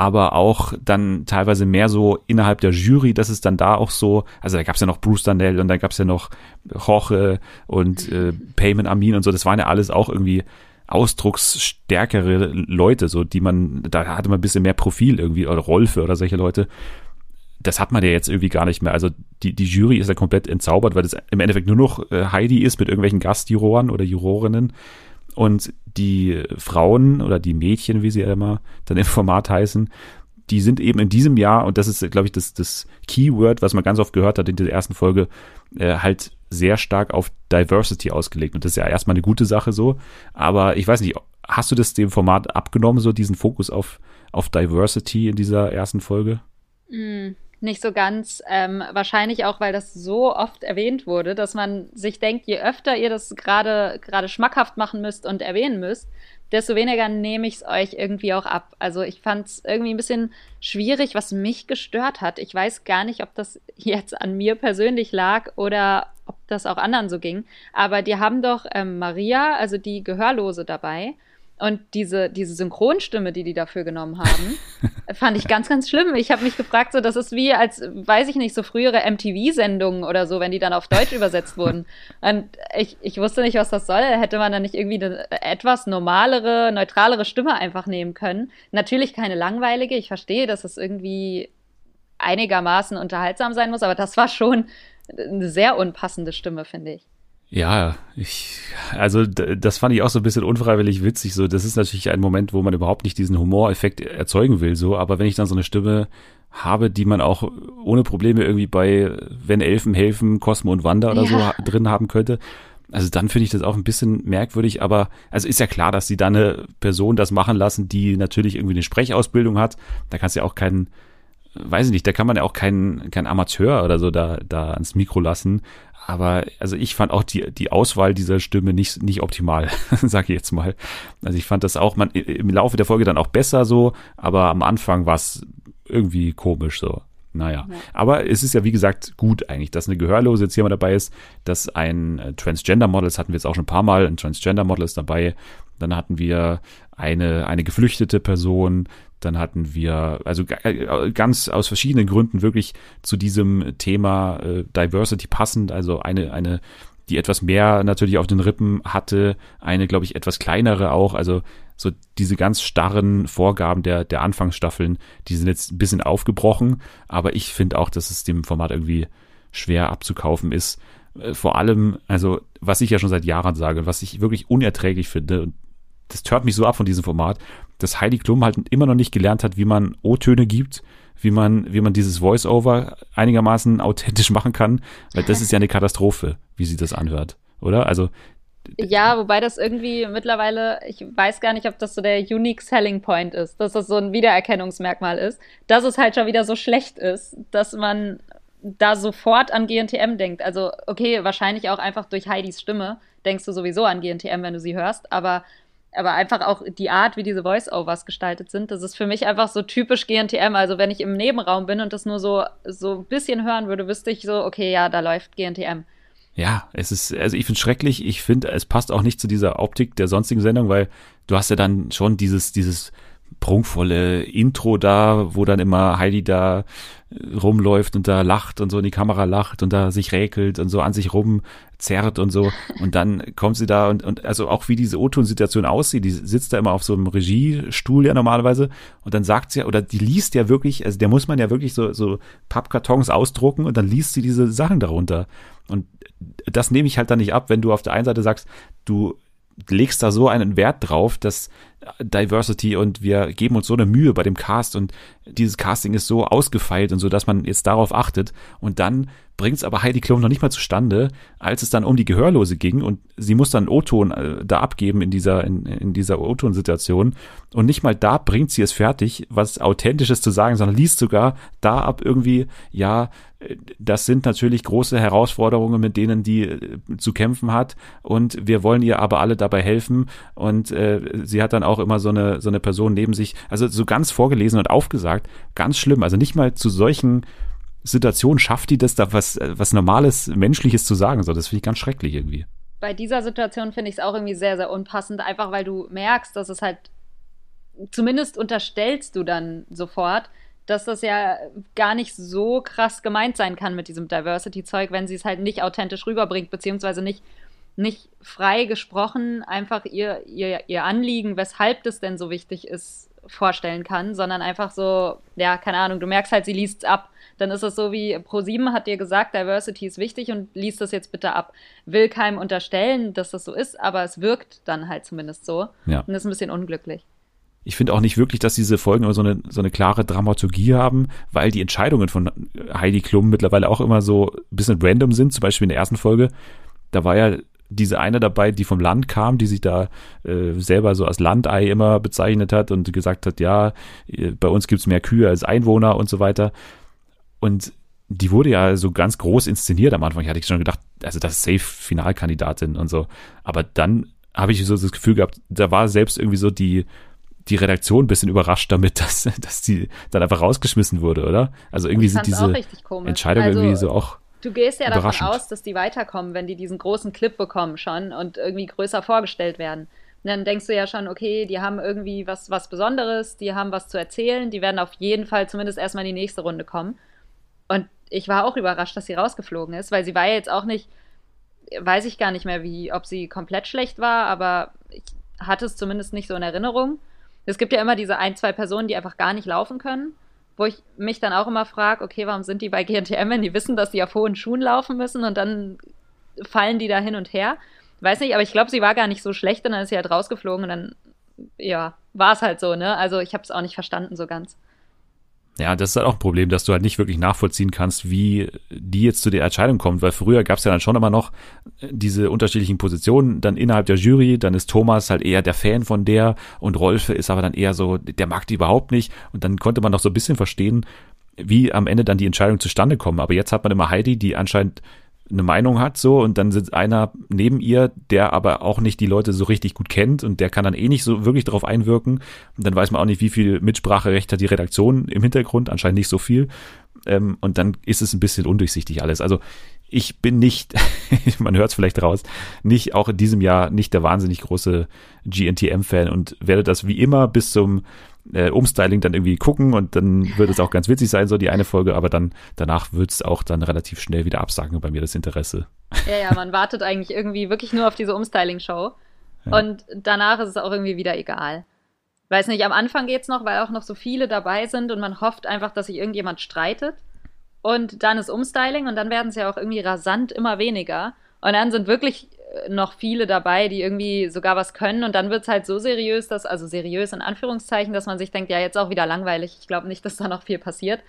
Aber auch dann teilweise mehr so innerhalb der Jury, dass es dann da auch so, also da gab es ja noch Bruce Danell und da gab es ja noch Jorge und Payman Amin und so, das waren ja alles auch irgendwie ausdrucksstärkere Leute, so die man, da hatte man ein bisschen mehr Profil irgendwie, oder Rolfe oder solche Leute. Das hat man ja jetzt irgendwie gar nicht mehr. Also die Jury ist ja komplett entzaubert, weil das im Endeffekt nur noch Heidi ist mit irgendwelchen Gastjuroren oder Jurorinnen. Und die Frauen oder die Mädchen, wie sie ja immer dann im Format heißen, die sind eben in diesem Jahr, und das ist, glaube ich, das Keyword, was man ganz oft gehört hat in der ersten Folge, halt sehr stark auf Diversity ausgelegt. Und das ist ja erstmal eine gute Sache so. Aber ich weiß nicht, hast du das dem Format abgenommen, so diesen Fokus auf Diversity in dieser ersten Folge? Nicht so ganz. Wahrscheinlich auch, weil das so oft erwähnt wurde, dass man sich denkt, je öfter ihr das gerade schmackhaft machen müsst und erwähnen müsst, desto weniger nehme ich es euch irgendwie auch ab. Also ich fand es irgendwie ein bisschen schwierig, was mich gestört hat. Ich weiß gar nicht, ob das jetzt an mir persönlich lag oder ob das auch anderen so ging. Aber die haben doch Maria, also die Gehörlose, dabei. Und diese Synchronstimme, die dafür genommen haben, fand ich ganz, ganz schlimm. Ich habe mich gefragt, so das ist wie als, weiß ich nicht, so frühere MTV-Sendungen oder so, wenn die dann auf Deutsch übersetzt wurden. Und ich wusste nicht, was das soll. Hätte man dann nicht irgendwie eine etwas normalere, neutralere Stimme einfach nehmen können. Natürlich keine langweilige. Ich verstehe, dass es irgendwie einigermaßen unterhaltsam sein muss. Aber das war schon eine sehr unpassende Stimme, finde ich. Ja, also das fand ich auch so ein bisschen unfreiwillig witzig. So, das ist natürlich ein Moment, wo man überhaupt nicht diesen Humoreffekt erzeugen will. So, aber wenn ich dann so eine Stimme habe, die man auch ohne Probleme irgendwie bei Wenn Elfen helfen, Cosmo und Wanda oder so drin haben könnte, also dann finde ich das auch ein bisschen merkwürdig. Aber also ist ja klar, dass sie da eine Person das machen lassen, die natürlich irgendwie eine Sprechausbildung hat. Da kannst du ja auch keinen, weiß ich nicht, da kann man ja auch keinen Amateur oder so da ans Mikro lassen. Aber also ich fand auch die Auswahl dieser Stimme nicht optimal, sage ich jetzt mal. Also ich fand das auch im Laufe der Folge dann auch besser so, aber am Anfang war es irgendwie komisch so. Naja, ja. Aber es ist ja wie gesagt gut eigentlich, dass eine Gehörlose jetzt hier mal dabei ist, dass ein Transgender-Model, das hatten wir jetzt auch schon ein paar Mal, ein Transgender-Model ist dabei, dann hatten wir eine geflüchtete Person, dann hatten wir, also ganz aus verschiedenen Gründen wirklich zu diesem Thema Diversity passend, also eine, die etwas mehr natürlich auf den Rippen hatte, eine, glaube ich, etwas kleinere auch, also so diese ganz starren Vorgaben der Anfangsstaffeln, die sind jetzt ein bisschen aufgebrochen, aber ich finde auch, dass es dem Format irgendwie schwer abzukaufen ist. Vor allem, also was ich ja schon seit Jahren sage, was ich wirklich unerträglich finde, und das tört mich so ab von diesem Format, dass Heidi Klum halt immer noch nicht gelernt hat, wie man O-Töne gibt, wie man dieses Voice-Over einigermaßen authentisch machen kann, weil das ist ja eine Katastrophe, wie sie das anhört, oder? Also ja, wobei das irgendwie mittlerweile, ich weiß gar nicht, ob das so der Unique Selling Point ist, dass das so ein Wiedererkennungsmerkmal ist, dass es halt schon wieder so schlecht ist, dass man da sofort an GNTM denkt. Also okay, wahrscheinlich auch einfach durch Heidis Stimme denkst du sowieso an GNTM, wenn du sie hörst, aber einfach auch die Art, wie diese Voice-Overs gestaltet sind, das ist für mich einfach so typisch GNTM. Also wenn ich im Nebenraum bin und das nur so ein bisschen hören würde, wüsste ich so, okay, ja, da läuft GNTM. Ja, es ist, also ich finde es schrecklich. Ich finde, es passt auch nicht zu dieser Optik der sonstigen Sendung, weil du hast ja dann schon dieses prunkvolle Intro da, wo dann immer Heidi da rumläuft und da lacht und so in die Kamera lacht und da sich räkelt und so an sich rumzerrt und so. Und dann kommt sie da und also auch wie diese O-Ton-Situation aussieht, die sitzt da immer auf so einem Regiestuhl ja normalerweise und dann sagt sie, oder die liest ja wirklich, also der muss man ja wirklich so Pappkartons ausdrucken und dann liest sie diese Sachen darunter. Und das nehme ich halt dann nicht ab, wenn du auf der einen Seite sagst, du legst da so einen Wert drauf, dass Diversity und wir geben uns so eine Mühe bei dem Cast und dieses Casting ist so ausgefeilt und so, dass man jetzt darauf achtet. Und dann bringt es aber Heidi Klum noch nicht mal zustande, als es dann um die Gehörlose ging und sie muss dann O-Ton da abgeben in dieser O-Ton-Situation und nicht mal da bringt sie es fertig, was Authentisches zu sagen, sondern liest sogar da ab irgendwie, ja, das sind natürlich große Herausforderungen, mit denen die zu kämpfen hat und wir wollen ihr aber alle dabei helfen und sie hat dann auch immer so eine Person neben sich, also so ganz vorgelesen und aufgesagt, ganz schlimm, also nicht mal zu solchen Situationen schafft die das da was Normales, Menschliches zu sagen, so, das finde ich ganz schrecklich irgendwie. Bei dieser Situation finde ich es auch irgendwie sehr, sehr unpassend, einfach weil du merkst, dass es halt, zumindest unterstellst du dann sofort, dass das ja gar nicht so krass gemeint sein kann mit diesem Diversity-Zeug, wenn sie es halt nicht authentisch rüberbringt, beziehungsweise nicht frei gesprochen einfach ihr Anliegen, weshalb das denn so wichtig ist, vorstellen kann, sondern einfach so, ja, keine Ahnung, du merkst halt, sie liest es ab. Dann ist es so wie, Pro7 hat dir gesagt, Diversity ist wichtig und liest das jetzt bitte ab. Will keinem unterstellen, dass das so ist, aber es wirkt dann halt zumindest so. Ja. Und das ist ein bisschen unglücklich. Ich finde auch nicht wirklich, dass diese Folgen immer so eine klare Dramaturgie haben, weil die Entscheidungen von Heidi Klum mittlerweile auch immer so ein bisschen random sind. Zum Beispiel in der ersten Folge, da war ja diese eine dabei, die vom Land kam, die sich da selber so als Landei immer bezeichnet hat und gesagt hat, ja, bei uns gibt es mehr Kühe als Einwohner und so weiter. Und die wurde ja so ganz groß inszeniert am Anfang. Ich hatte schon gedacht, also das ist safe Finalkandidatin und so. Aber dann habe ich so das Gefühl gehabt, da war selbst irgendwie so die Redaktion ein bisschen überrascht damit, dass die dann einfach rausgeschmissen wurde, oder? Also irgendwie sind diese Entscheidungen also, irgendwie so auch. Du gehst ja davon aus, dass die weiterkommen, wenn die diesen großen Clip bekommen schon und irgendwie größer vorgestellt werden. Und dann denkst du ja schon, okay, die haben irgendwie was Besonderes, die haben was zu erzählen, die werden auf jeden Fall zumindest erstmal in die nächste Runde kommen. Und ich war auch überrascht, dass sie rausgeflogen ist, weil sie war ja jetzt auch nicht, weiß ich gar nicht mehr, ob sie komplett schlecht war, aber ich hatte es zumindest nicht so in Erinnerung. Es gibt ja immer diese 1, 2 Personen, die einfach gar nicht laufen können, wo ich mich dann auch immer frage, okay, warum sind die bei GNTM, wenn die wissen, dass die auf hohen Schuhen laufen müssen und dann fallen die da hin und her. Weiß nicht, aber ich glaube, sie war gar nicht so schlecht und dann ist sie halt rausgeflogen und dann, ja, war es halt so, ne? Also ich habe es auch nicht verstanden so ganz. Ja, das ist halt auch ein Problem, dass du halt nicht wirklich nachvollziehen kannst, wie die jetzt zu der Entscheidung kommt, weil früher gab es ja dann schon immer noch diese unterschiedlichen Positionen, dann innerhalb der Jury, dann ist Thomas halt eher der Fan von der und Rolf ist aber dann eher so, der mag die überhaupt nicht und dann konnte man noch so ein bisschen verstehen, wie am Ende dann die Entscheidung zustande kommt, aber jetzt hat man immer Heidi, die anscheinend eine Meinung hat so und dann sitzt einer neben ihr, der aber auch nicht die Leute so richtig gut kennt und der kann dann eh nicht so wirklich darauf einwirken und dann weiß man auch nicht, wie viel Mitspracherecht hat die Redaktion im Hintergrund, anscheinend nicht so viel und dann ist es ein bisschen undurchsichtig alles. Also ich bin nicht, man hört es vielleicht raus, nicht auch in diesem Jahr nicht der wahnsinnig große GNTM-Fan und werde das wie immer bis zum Umstyling dann irgendwie gucken und dann wird es auch ganz witzig sein, so die eine Folge, aber dann danach wird es auch dann relativ schnell wieder absagen bei mir das Interesse. Ja, man wartet eigentlich irgendwie wirklich nur auf diese Umstyling-Show. Ja. Und danach ist es auch irgendwie wieder egal. Weiß nicht, am Anfang geht's noch, weil auch noch so viele dabei sind und man hofft einfach, dass sich irgendjemand streitet. Und dann ist Umstyling und dann werden es ja auch irgendwie rasant immer weniger. Und dann sind wirklich noch viele dabei, die irgendwie sogar was können. Und dann wird es halt so seriös, dass, also seriös in Anführungszeichen, dass man sich denkt, ja, jetzt auch wieder langweilig. Ich glaube nicht, dass da noch viel passiert.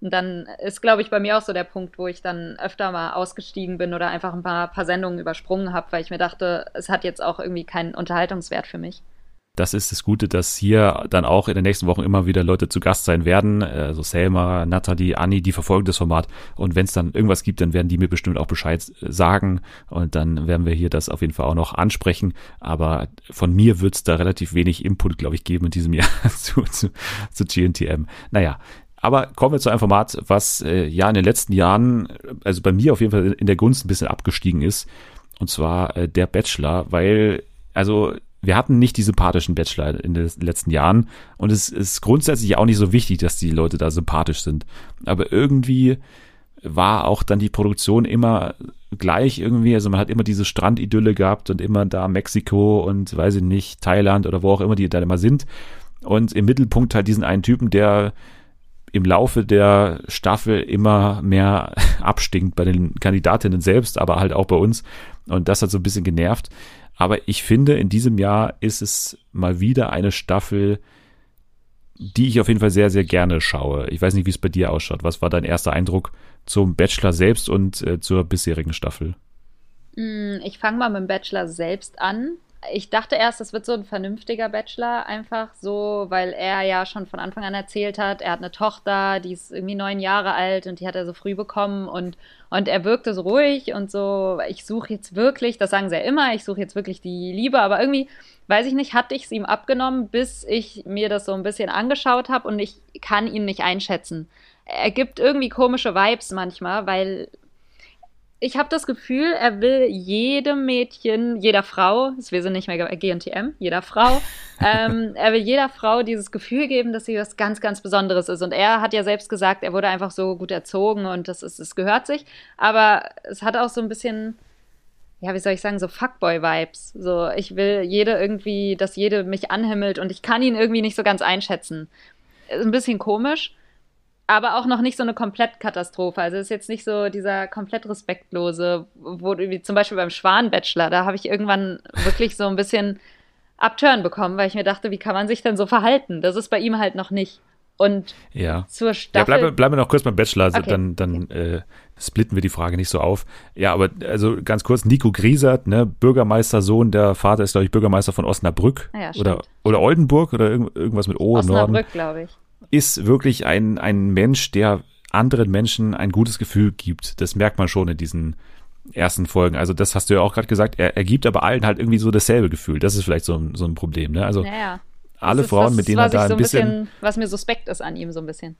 Und dann ist, glaube ich, bei mir auch so der Punkt, wo ich dann öfter mal ausgestiegen bin oder einfach ein paar Sendungen übersprungen habe, weil ich mir dachte, es hat jetzt auch irgendwie keinen Unterhaltungswert für mich. Das ist das Gute, dass hier dann auch in den nächsten Wochen immer wieder Leute zu Gast sein werden. Also Selma, Nathalie, Anni, die verfolgen das Format. Und wenn es dann irgendwas gibt, dann werden die mir bestimmt auch Bescheid sagen. Und dann werden wir hier das auf jeden Fall auch noch ansprechen. Aber von mir wird es da relativ wenig Input, glaube ich, geben in diesem Jahr zu GNTM. Naja. Aber kommen wir zu einem Format, was ja in den letzten Jahren, also bei mir auf jeden Fall in der Gunst ein bisschen abgestiegen ist. Und zwar Der Bachelor, weil, also wir hatten nicht die sympathischen Bachelor in den letzten Jahren. Und es ist grundsätzlich auch nicht so wichtig, dass die Leute da sympathisch sind. Aber irgendwie war auch dann die Produktion immer gleich irgendwie. Also man hat immer diese Strandidylle gehabt und immer da Mexiko und weiß ich nicht, Thailand oder wo auch immer die da immer sind. Und im Mittelpunkt halt diesen einen Typen, der im Laufe der Staffel immer mehr abstinkt bei den Kandidatinnen selbst, aber halt auch bei uns. Und das hat so ein bisschen genervt. Aber ich finde, in diesem Jahr ist es mal wieder eine Staffel, die ich auf jeden Fall sehr, sehr gerne schaue. Ich weiß nicht, wie es bei dir ausschaut. Was war dein erster Eindruck zum Bachelor selbst und zur bisherigen Staffel? Ich fange mal mit dem Bachelor selbst an. Ich dachte erst, es wird so ein vernünftiger Bachelor einfach so, weil er ja schon von Anfang an erzählt hat, er hat eine Tochter, die ist irgendwie 9 Jahre alt und die hat er so früh bekommen und er wirkte so ruhig und so, ich suche jetzt wirklich, das sagen sie ja immer, ich suche jetzt wirklich die Liebe, aber irgendwie, weiß ich nicht, hatte ich es ihm abgenommen, bis ich mir das so ein bisschen angeschaut habe und ich kann ihn nicht einschätzen. Er gibt irgendwie komische Vibes manchmal, weil... Ich habe das Gefühl, er will jedem Mädchen, jeder Frau, wir sind nicht mehr GNTM, jeder Frau, er will jeder Frau dieses Gefühl geben, dass sie was ganz, ganz Besonderes ist. Und er hat ja selbst gesagt, er wurde einfach so gut erzogen und das gehört sich. Aber es hat auch so ein bisschen, ja, wie soll ich sagen, so Fuckboy-Vibes. So, ich will dass jede mich anhimmelt und ich kann ihn irgendwie nicht so ganz einschätzen. Ist ein bisschen komisch. Aber auch noch nicht so eine Komplettkatastrophe. Also es ist jetzt nicht so dieser komplett respektlose, wie zum Beispiel beim Schwan-Bachelor, da habe ich irgendwann wirklich so ein bisschen Upturn bekommen, weil ich mir dachte, wie kann man sich denn so verhalten? Das ist bei ihm halt noch nicht. Und ja. Zur Staffel... Ja, bleiben wir noch kurz beim Bachelor, also okay. Dann splitten wir die Frage nicht so auf. Ja, aber also ganz kurz, Nico Griesert, ne, Bürgermeistersohn, der Vater ist, glaube ich, Bürgermeister von Osnabrück. Ja, oder Oldenburg oder irgendwas mit O. Osnabrück, glaube ich. Ist wirklich ein Mensch, der anderen Menschen ein gutes Gefühl gibt. Das merkt man schon in diesen ersten Folgen. Also das hast du ja auch gerade gesagt. Er gibt aber allen halt irgendwie so dasselbe Gefühl. Das ist vielleicht so ein Problem. Ne? Also naja. Alle Frauen, mit denen er da ein bisschen... Was mir suspekt ist an ihm so ein bisschen.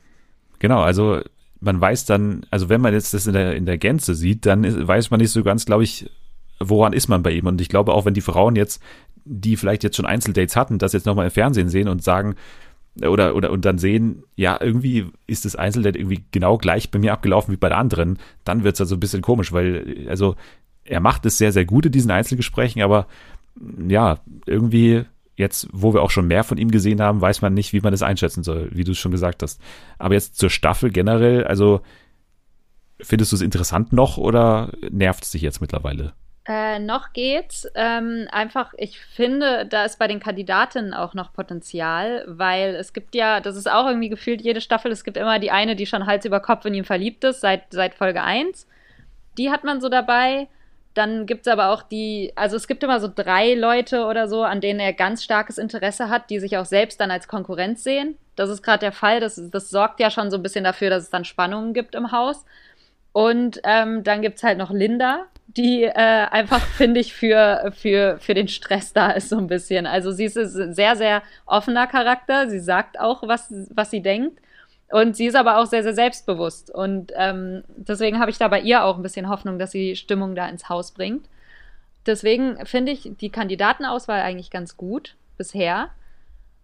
Genau, also man weiß dann... Also wenn man jetzt das in der Gänze sieht, dann weiß man nicht so ganz, glaube ich, woran ist man bei ihm. Und ich glaube auch, wenn die Frauen jetzt, die vielleicht jetzt schon Einzeldates hatten, das jetzt nochmal im Fernsehen sehen und sagen... Oder und dann sehen, ja, irgendwie ist das Einzeldate irgendwie genau gleich bei mir abgelaufen wie bei der anderen, dann wird es also ein bisschen komisch, weil, also, er macht es sehr, sehr gut in diesen Einzelgesprächen, aber ja, irgendwie jetzt, wo wir auch schon mehr von ihm gesehen haben, weiß man nicht, wie man das einschätzen soll, wie du es schon gesagt hast. Aber jetzt zur Staffel generell, also, findest du es interessant noch oder nervt es dich jetzt mittlerweile? Noch geht's. Einfach, ich finde, da ist bei den Kandidatinnen auch noch Potenzial, weil es gibt ja, das ist auch irgendwie gefühlt jede Staffel, es gibt immer die eine, die schon Hals über Kopf in ihn verliebt ist, seit Folge 1. Die hat man so dabei. Dann gibt's aber auch also es gibt immer so 3 Leute oder so, an denen er ganz starkes Interesse hat, die sich auch selbst dann als Konkurrenz sehen. Das ist gerade der Fall. Das sorgt ja schon so ein bisschen dafür, dass es dann Spannungen gibt im Haus. Und dann gibt's halt noch Linda, die einfach, finde ich, für den Stress da ist so ein bisschen. Also sie ist ein sehr, sehr offener Charakter. Sie sagt auch, was sie denkt. Und sie ist aber auch sehr, sehr selbstbewusst. Und deswegen habe ich da bei ihr auch ein bisschen Hoffnung, dass sie Stimmung da ins Haus bringt. Deswegen finde ich die Kandidatenauswahl eigentlich ganz gut bisher.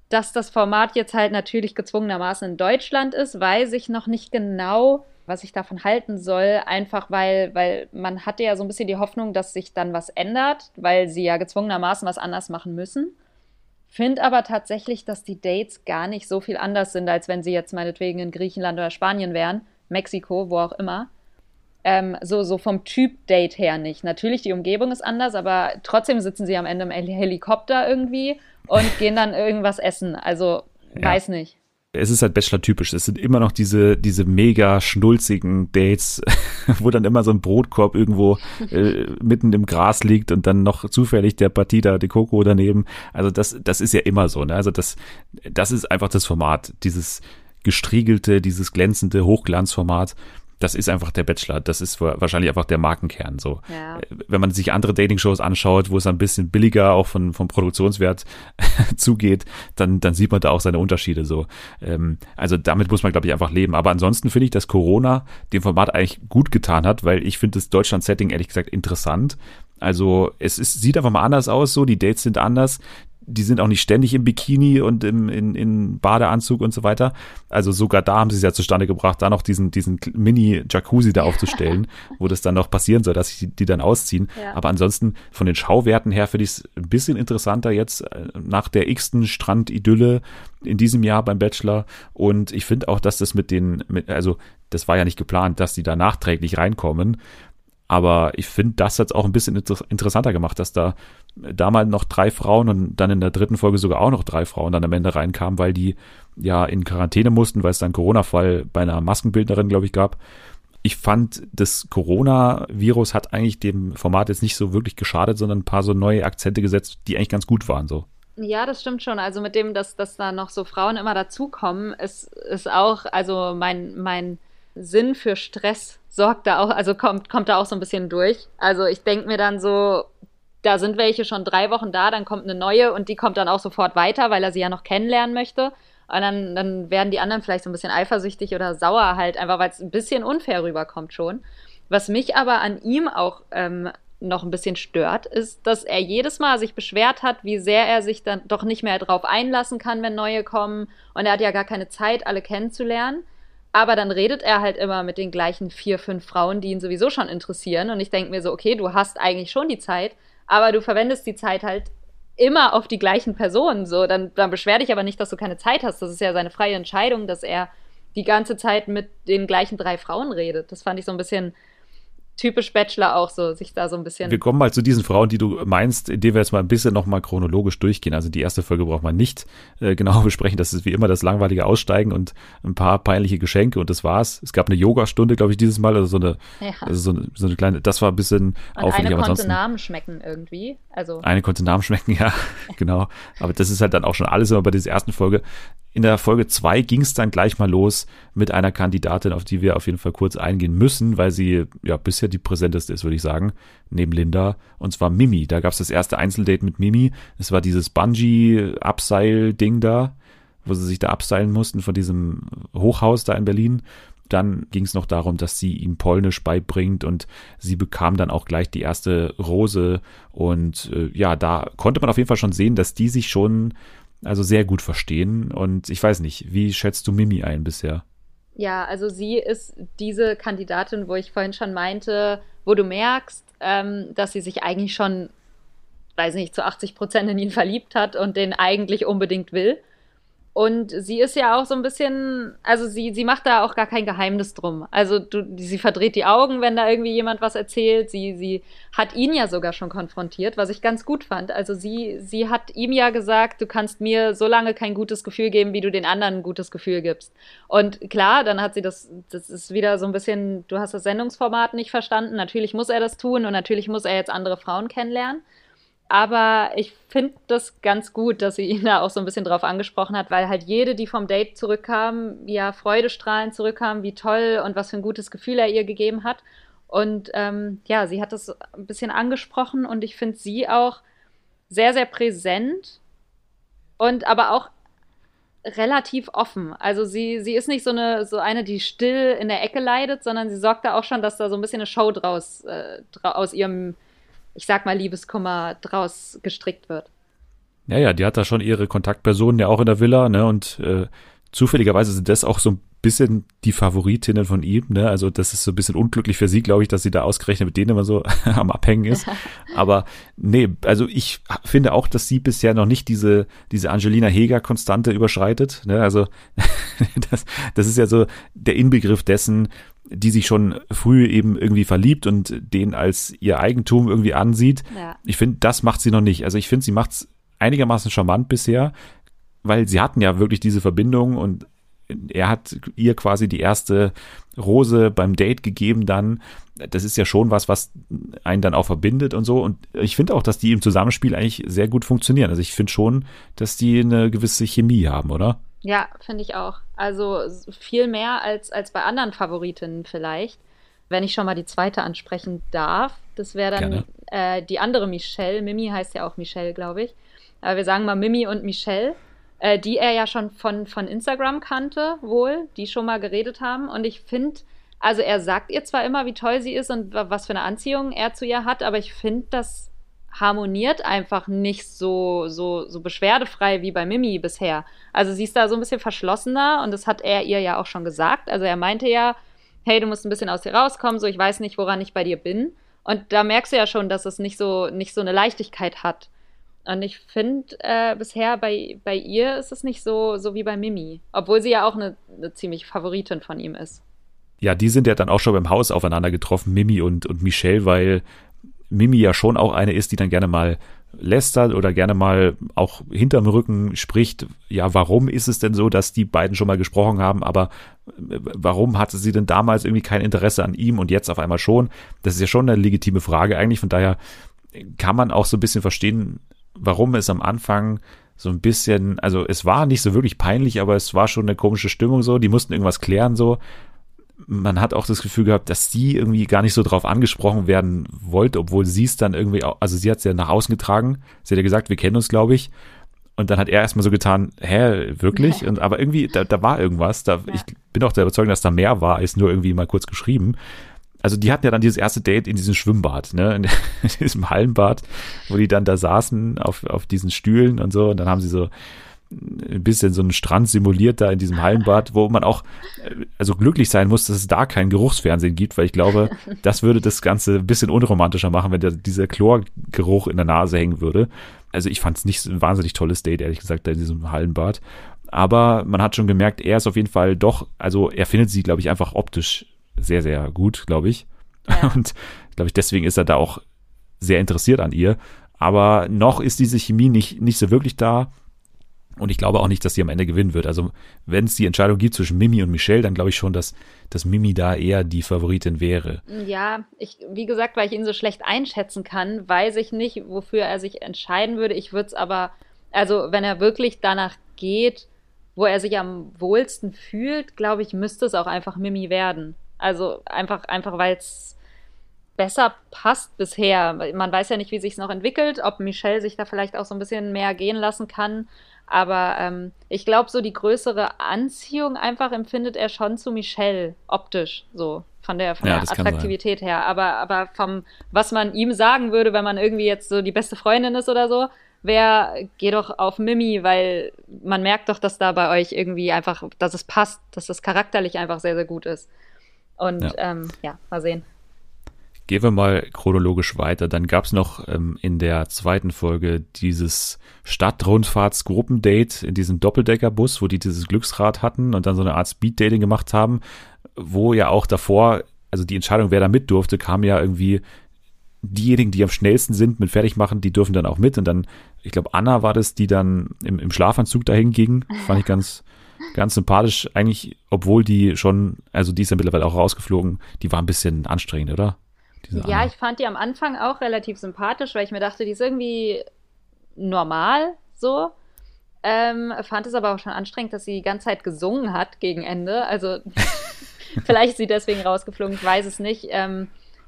Dass das Format jetzt halt natürlich gezwungenermaßen in Deutschland ist, weiß ich noch nicht genau... was ich davon halten soll, einfach weil man hatte ja so ein bisschen die Hoffnung, dass sich dann was ändert, weil sie ja gezwungenermaßen was anders machen müssen. Finde aber tatsächlich, dass die Dates gar nicht so viel anders sind, als wenn sie jetzt meinetwegen in Griechenland oder Spanien wären, Mexiko, wo auch immer. So vom Typ-Date her nicht. Natürlich, die Umgebung ist anders, aber trotzdem sitzen sie am Ende im Helikopter irgendwie und gehen dann irgendwas essen. Also, weiß nicht. Es ist halt Bachelor-typisch. Es sind immer noch diese mega schnulzigen Dates, wo dann immer so ein Brotkorb irgendwo mitten im Gras liegt und dann noch zufällig der Batida de Coco daneben. Also, das ist ja immer so, ne? Also, das ist einfach das Format. Dieses gestriegelte, dieses glänzende Hochglanzformat. Das ist einfach der Bachelor. Das ist wahrscheinlich einfach der Markenkern. So, ja. Wenn man sich andere Dating-Shows anschaut, wo es ein bisschen billiger auch vom Produktionswert zugeht, dann sieht man da auch seine Unterschiede. So, also damit muss man, glaube ich, einfach leben. Aber ansonsten finde ich, dass Corona dem Format eigentlich gut getan hat, weil ich finde das Deutschland-Setting ehrlich gesagt interessant. Also sieht einfach mal anders aus. So, die Dates sind anders. Die sind auch nicht ständig im Bikini und in Badeanzug und so weiter. Also sogar da haben sie es ja zustande gebracht, da noch diesen Mini-Jacuzzi da aufzustellen, wo das dann noch passieren soll, dass sich die dann ausziehen. Ja. Aber ansonsten von den Schauwerten her finde ich es ein bisschen interessanter jetzt nach der x-ten Strandidylle in diesem Jahr beim Bachelor. Und ich finde auch, dass das also das war ja nicht geplant, dass die da nachträglich reinkommen. Aber ich finde, das hat es auch ein bisschen interessanter gemacht, dass da damals noch 3 Frauen und dann in der 3. Folge sogar auch noch 3 Frauen dann am Ende reinkamen, weil die ja in Quarantäne mussten, weil es dann einen Corona-Fall bei einer Maskenbildnerin, glaube ich, gab. Ich fand, das Coronavirus hat eigentlich dem Format jetzt nicht so wirklich geschadet, sondern ein paar so neue Akzente gesetzt, die eigentlich ganz gut waren so. Ja, das stimmt schon. Also mit dem, dass da noch so Frauen immer dazukommen, ist auch, also mein Sinn für Stress sorgt da auch, also kommt da auch so ein bisschen durch. Also ich denke mir dann so, da sind welche schon 3 Wochen da, dann kommt eine neue und die kommt dann auch sofort weiter, weil er sie ja noch kennenlernen möchte. Und dann werden die anderen vielleicht so ein bisschen eifersüchtig oder sauer halt, einfach weil es ein bisschen unfair rüberkommt schon. Was mich aber an ihm auch noch ein bisschen stört, ist, dass er jedes Mal sich beschwert hat, wie sehr er sich dann doch nicht mehr drauf einlassen kann, wenn neue kommen. Und er hat ja gar keine Zeit, alle kennenzulernen. Aber dann redet er halt immer mit den gleichen 4, 5 Frauen, die ihn sowieso schon interessieren. Und ich denke mir so, okay, du hast eigentlich schon die Zeit, aber du verwendest die Zeit halt immer auf die gleichen Personen. So, dann beschwer dich aber nicht, dass du keine Zeit hast. Das ist ja seine freie Entscheidung, dass er die ganze Zeit mit den gleichen 3 Frauen redet. Das fand ich so ein bisschen typisch Bachelor auch so, sich da so ein bisschen... Wir kommen mal zu diesen Frauen, die du meinst, indem wir jetzt mal ein bisschen nochmal chronologisch durchgehen. Also die erste Folge braucht man nicht genau besprechen. Das ist wie immer das langweilige Aussteigen und ein paar peinliche Geschenke und das war's. Es gab eine Yoga-Stunde, glaube ich, dieses Mal. Also so eine kleine... Das war ein bisschen aufwendig. Eine konnte Namen schmecken irgendwie. Also eine konnte Namen schmecken, ja. Genau. Aber das ist halt dann auch schon alles immer bei dieser ersten Folge. In der Folge 2 ging es dann gleich mal los mit einer Kandidatin, auf die wir auf jeden Fall kurz eingehen müssen, weil sie ja bisher die präsenteste ist, würde ich sagen, neben Linda. Und zwar Mimi. Da gab es das erste Einzeldate mit Mimi. Es war dieses Bungee-Abseil-Ding da, wo sie sich da abseilen mussten von diesem Hochhaus da in Berlin. Dann ging es noch darum, dass sie ihm Polnisch beibringt und sie bekam dann auch gleich die erste Rose. Und ja, da konnte man auf jeden Fall schon sehen, dass die sich schon... Also sehr gut verstehen und ich weiß nicht, wie schätzt du Mimi ein bisher? Ja, also sie ist diese Kandidatin, wo ich vorhin schon meinte, wo du merkst, dass sie sich eigentlich schon, weiß nicht, zu 80% in ihn verliebt hat und den eigentlich unbedingt will. Und sie ist ja auch so ein bisschen, also sie macht da auch gar kein Geheimnis drum. Also sie verdreht die Augen, wenn da irgendwie jemand was erzählt. Sie hat ihn ja sogar schon konfrontiert, was ich ganz gut fand. Also sie hat ihm ja gesagt, du kannst mir so lange kein gutes Gefühl geben, wie du den anderen ein gutes Gefühl gibst. Und klar, dann hat sie das ist wieder so ein bisschen, du hast das Sendungsformat nicht verstanden. Natürlich muss er das tun und natürlich muss er jetzt andere Frauen kennenlernen. Aber ich finde das ganz gut, dass sie ihn da auch so ein bisschen drauf angesprochen hat, weil halt jede, die vom Date zurückkam, ja freudestrahlend zurückkam, wie toll und was für ein gutes Gefühl er ihr gegeben hat. Und ja, sie hat das ein bisschen angesprochen und ich finde sie auch sehr, sehr präsent und aber auch relativ offen. Also sie ist nicht so eine, die still in der Ecke leidet, sondern sie sorgt da auch schon, dass da so ein bisschen eine Show draus aus ihrem, ich sag mal, Liebeskummer draus gestrickt wird. Ja, die hat da schon ihre Kontaktpersonen ja auch in der Villa, ne, und Zufälligerweise sind das auch so ein bisschen die Favoritinnen von ihm, ne? Also das ist so ein bisschen unglücklich für sie, glaube ich, dass sie da ausgerechnet mit denen immer so am Abhängen ist. Aber nee, also ich finde auch, dass sie bisher noch nicht diese Angelina Heger-Konstante überschreitet, ne? Also das ist ja so der Inbegriff dessen, die sich schon früh eben irgendwie verliebt und den als ihr Eigentum irgendwie ansieht. Ja. Ich finde, das macht sie noch nicht. Also ich finde, sie macht es einigermaßen charmant bisher, weil sie hatten ja wirklich diese Verbindung und er hat ihr quasi die erste Rose beim Date gegeben dann. Das ist ja schon was einen dann auch verbindet und so. Und ich finde auch, dass die im Zusammenspiel eigentlich sehr gut funktionieren. Also ich finde schon, dass die eine gewisse Chemie haben, oder? Ja, finde ich auch. Also viel mehr als bei anderen Favoritinnen vielleicht. Wenn ich schon mal die zweite ansprechen darf, das wäre dann die andere Michelle. Mimi heißt ja auch Michelle, glaube ich. Aber wir sagen mal Mimi und Michelle, die er ja schon von Instagram kannte, wohl, die schon mal geredet haben. Und ich finde, also er sagt ihr zwar immer, wie toll sie ist und was für eine Anziehung er zu ihr hat, aber ich finde, das harmoniert einfach nicht so beschwerdefrei wie bei Mimi bisher. Also sie ist da so ein bisschen verschlossener und das hat er ihr ja auch schon gesagt. Also er meinte ja, hey, du musst ein bisschen aus dir rauskommen, so ich weiß nicht, woran ich bei dir bin. Und da merkst du ja schon, dass es nicht so eine Leichtigkeit hat. Und ich finde, bisher bei ihr ist es nicht so wie bei Mimi. Obwohl sie ja auch eine ziemliche Favoritin von ihm ist. Ja, die sind ja dann auch schon beim Haus aufeinander getroffen, Mimi und Michelle, weil Mimi ja schon auch eine ist, die dann gerne mal lästert oder gerne mal auch hinterm Rücken spricht. Ja, warum ist es denn so, dass die beiden schon mal gesprochen haben, aber warum hatte sie denn damals irgendwie kein Interesse an ihm und jetzt auf einmal schon? Das ist ja schon eine legitime Frage eigentlich. Von daher kann man auch so ein bisschen verstehen, warum es am Anfang so ein bisschen, also es war nicht so wirklich peinlich, aber es war schon eine komische Stimmung so, die mussten irgendwas klären so. Man hat auch das Gefühl gehabt, dass sie irgendwie gar nicht so drauf angesprochen werden wollte, obwohl sie es dann irgendwie, also sie hat es ja nach außen getragen, sie hat ja gesagt, wir kennen uns, glaube ich. Und dann hat er erstmal so getan, hä, wirklich? Ja. Und, aber irgendwie, da war irgendwas, Ich bin auch der Überzeugung, dass da mehr war, ist nur irgendwie mal kurz geschrieben. Also die hatten ja dann dieses erste Date in diesem Schwimmbad, ne? In diesem Hallenbad, wo die dann da saßen auf diesen Stühlen und so. Und dann haben sie so ein bisschen so einen Strand simuliert da in diesem Hallenbad, wo man auch also glücklich sein muss, dass es da kein Geruchsfernsehen gibt, weil ich glaube, das würde das Ganze ein bisschen unromantischer machen, wenn da dieser Chlorgeruch in der Nase hängen würde. Also ich fand es nicht so ein wahnsinnig tolles Date, ehrlich gesagt, da in diesem Hallenbad. Aber man hat schon gemerkt, er ist auf jeden Fall doch, also er findet sie, glaube ich, einfach optisch sehr, sehr gut, glaube ich. Ja. Und glaube ich, deswegen ist er da auch sehr interessiert an ihr. Aber noch ist diese Chemie nicht so wirklich da. Und ich glaube auch nicht, dass sie am Ende gewinnen wird. Also wenn es die Entscheidung gibt zwischen Mimi und Michelle, dann glaube ich schon, dass Mimi da eher die Favoritin wäre. Ja, wie gesagt, weil ich ihn so schlecht einschätzen kann, weiß ich nicht, wofür er sich entscheiden würde. Ich würde es aber, also wenn er wirklich danach geht, wo er sich am wohlsten fühlt, glaube ich, müsste es auch einfach Mimi werden. Also einfach weil es besser passt bisher. Man weiß ja nicht, wie sich es noch entwickelt, ob Michelle sich da vielleicht auch so ein bisschen mehr gehen lassen kann. Aber ich glaube, so die größere Anziehung einfach empfindet er schon zu Michelle optisch, so von der Attraktivität her. Aber vom, was man ihm sagen würde, wenn man irgendwie jetzt so die beste Freundin ist oder so, geh doch auf Mimi, weil man merkt doch, dass da bei euch irgendwie einfach, dass es passt, dass das charakterlich einfach sehr, sehr gut ist. Und mal sehen. Gehen wir mal chronologisch weiter. Dann gab es noch in der zweiten Folge dieses Stadtrundfahrts-Gruppendate in diesem Doppeldeckerbus, wo die dieses Glücksrad hatten und dann so eine Art Speeddating gemacht haben, wo ja auch davor, also die Entscheidung, wer da mit durfte, kam ja irgendwie diejenigen, die am schnellsten sind mit Fertigmachen, die dürfen dann auch mit. Und dann, ich glaube, Anna war das, die dann im Schlafanzug dahin ging. Fand ich ganz sympathisch eigentlich, obwohl die schon, also die ist ja mittlerweile auch rausgeflogen, die war ein bisschen anstrengend, oder? Ja, ich fand die am Anfang auch relativ sympathisch, weil ich mir dachte, die ist irgendwie normal so. Fand es aber auch schon anstrengend, dass sie die ganze Zeit gesungen hat gegen Ende. Also vielleicht ist sie deswegen rausgeflogen, ich weiß es nicht.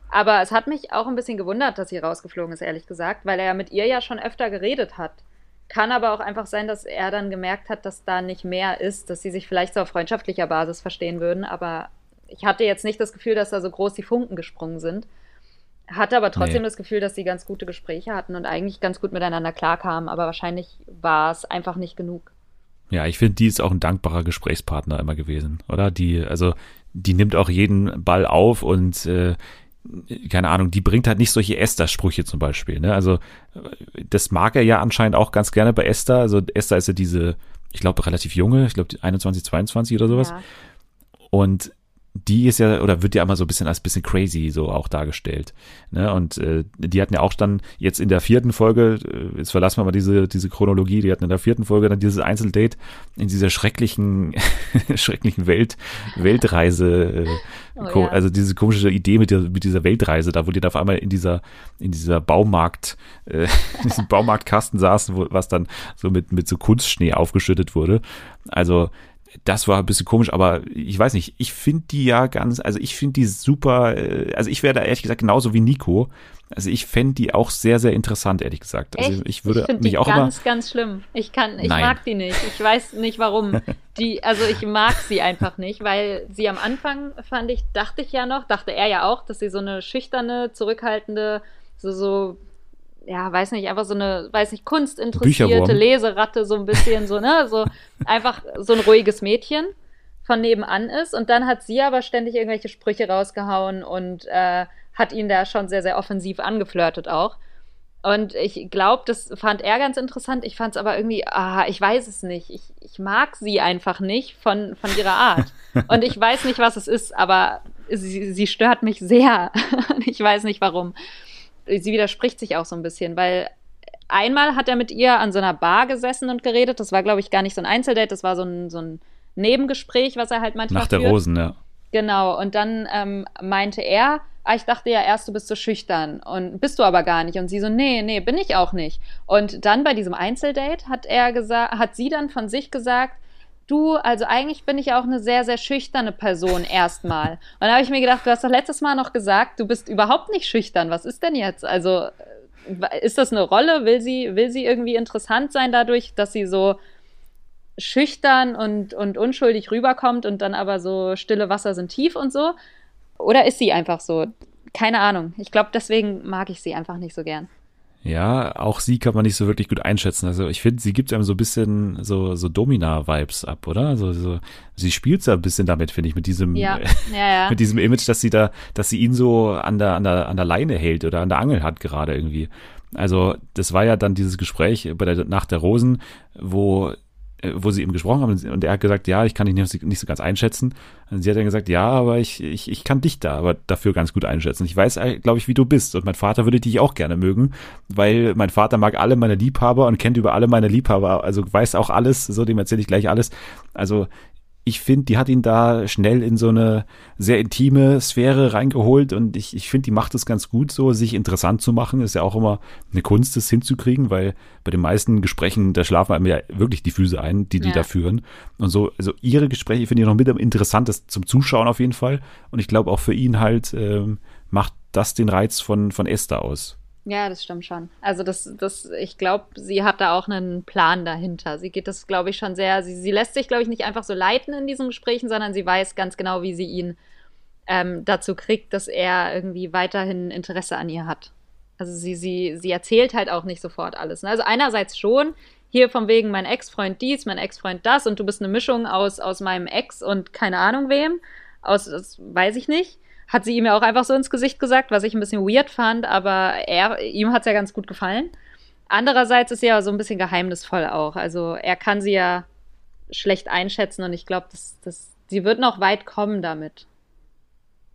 Aber es hat mich auch ein bisschen gewundert, dass sie rausgeflogen ist, ehrlich gesagt, weil er mit ihr ja schon öfter geredet hat. Kann aber auch einfach sein, dass er dann gemerkt hat, dass da nicht mehr ist, dass sie sich vielleicht so auf freundschaftlicher Basis verstehen würden. Aber ich hatte jetzt nicht das Gefühl, dass da so groß die Funken gesprungen sind. Hatte aber trotzdem das Gefühl, dass sie ganz gute Gespräche hatten und eigentlich ganz gut miteinander klarkamen. Aber wahrscheinlich war es einfach nicht genug. Ja, ich finde, die ist auch ein dankbarer Gesprächspartner immer gewesen, oder? Die nimmt auch jeden Ball auf und keine Ahnung, die bringt halt nicht solche Esther-Sprüche zum Beispiel, ne? Also das mag er ja anscheinend auch ganz gerne bei Esther. Also Esther ist ja diese, ich glaube, relativ junge, ich glaube 21, 22 oder sowas. Ja. Und die ist ja, oder wird ja immer so ein bisschen als bisschen crazy so auch dargestellt, ne? Und die hatten ja auch dann jetzt in der vierten Folge, jetzt verlassen wir mal diese Chronologie, die hatten in der vierten Folge dann dieses Einzeldate in dieser schrecklichen schrecklichen Weltreise, oh, ja. Also diese komische Idee mit dieser Weltreise, da wo die da auf einmal in dieser Baumarkt in diesem Baumarktkasten saßen, was dann so mit so Kunstschnee aufgeschüttet wurde. Also das war ein bisschen komisch, aber ich weiß nicht, ich finde die ja ganz, also ich finde die super, also ich wäre da ehrlich gesagt genauso wie Nico, also ich fände die auch sehr, sehr interessant, ehrlich gesagt. Also echt? Ich würde ich mich die auch ganz, immer ganz schlimm. Ich mag die nicht, ich weiß nicht warum. Also ich mag sie einfach nicht, weil sie am Anfang dachte er ja auch, dass sie so eine schüchterne, zurückhaltende, kunstinteressierte Leseratte, so ein bisschen so, ne, so einfach so ein ruhiges Mädchen von nebenan ist. Und dann hat sie aber ständig irgendwelche Sprüche rausgehauen und hat ihn da schon sehr, sehr offensiv angeflirtet auch. Und ich glaube, das fand er ganz interessant. Ich fand es aber irgendwie, ich weiß es nicht. Ich mag sie einfach nicht von ihrer Art. Und ich weiß nicht, was es ist, aber sie stört mich sehr. Ich weiß nicht, warum. Sie widerspricht sich auch so ein bisschen, weil einmal hat er mit ihr an so einer Bar gesessen und geredet. Das war, glaube ich, gar nicht so ein Einzeldate, das war so ein Nebengespräch, was er halt manchmal führt. Nach der Rosen, ja. Genau, und dann meinte er, ich dachte ja erst, du bist so schüchtern und bist du aber gar nicht. Und sie so, nee, bin ich auch nicht. Und dann bei diesem Einzeldate hat sie dann von sich gesagt, du, also eigentlich bin ich ja auch eine sehr, sehr schüchterne Person erstmal. Und da habe ich mir gedacht, du hast doch letztes Mal noch gesagt, du bist überhaupt nicht schüchtern. Was ist denn jetzt? Also ist das eine Rolle? Will sie irgendwie interessant sein dadurch, dass sie so schüchtern und unschuldig rüberkommt und dann aber so stille Wasser sind tief und so? Oder ist sie einfach so? Keine Ahnung. Ich glaube, deswegen mag ich sie einfach nicht so gern. Ja, auch sie kann man nicht so wirklich gut einschätzen. Also ich finde, sie gibt einem so ein bisschen so Domina-Vibes ab, oder? So, sie spielt so ein bisschen damit, finde ich, mit diesem, ja. Mit diesem Image, dass sie ihn so an der Leine hält oder an der Angel hat gerade irgendwie. Also das war ja dann dieses Gespräch bei der Nacht der Rosen, wo sie eben gesprochen haben und er hat gesagt, ja, ich kann dich nicht so ganz einschätzen. Und sie hat dann gesagt, ja, aber ich kann dich dafür ganz gut einschätzen. Ich weiß, glaube ich, wie du bist und mein Vater würde dich auch gerne mögen, weil mein Vater mag alle meine Liebhaber und kennt über alle meine Liebhaber, also weiß auch alles, so dem erzähle ich gleich alles. Also ich finde, die hat ihn da schnell in so eine sehr intime Sphäre reingeholt und ich finde, die macht es ganz gut so, sich interessant zu machen. Ist ja auch immer eine Kunst, das hinzukriegen, weil bei den meisten Gesprächen, da schlafen einem ja wirklich die Füße ein, die da führen. Und so, also ihre Gespräche finde ich noch mit am interessantesten zum Zuschauen auf jeden Fall. Und ich glaube auch für ihn halt macht das den Reiz von Esther aus. Ja, das stimmt schon. Also ich glaube, sie hat da auch einen Plan dahinter. Sie geht das, glaube ich, schon sehr, sie lässt sich, glaube ich, nicht einfach so leiten in diesen Gesprächen, sondern sie weiß ganz genau, wie sie ihn dazu kriegt, dass er irgendwie weiterhin Interesse an ihr hat. Also sie erzählt halt auch nicht sofort alles, ne? Also einerseits schon, hier von wegen mein Ex-Freund dies, mein Ex-Freund das und du bist eine Mischung aus meinem Ex und keine Ahnung wem, das weiß ich nicht. Hat sie ihm ja auch einfach so ins Gesicht gesagt, was ich ein bisschen weird fand, aber ihm hat es ja ganz gut gefallen. Andererseits ist sie ja so ein bisschen geheimnisvoll auch. Also er kann sie ja schlecht einschätzen und ich glaube, sie wird noch weit kommen damit.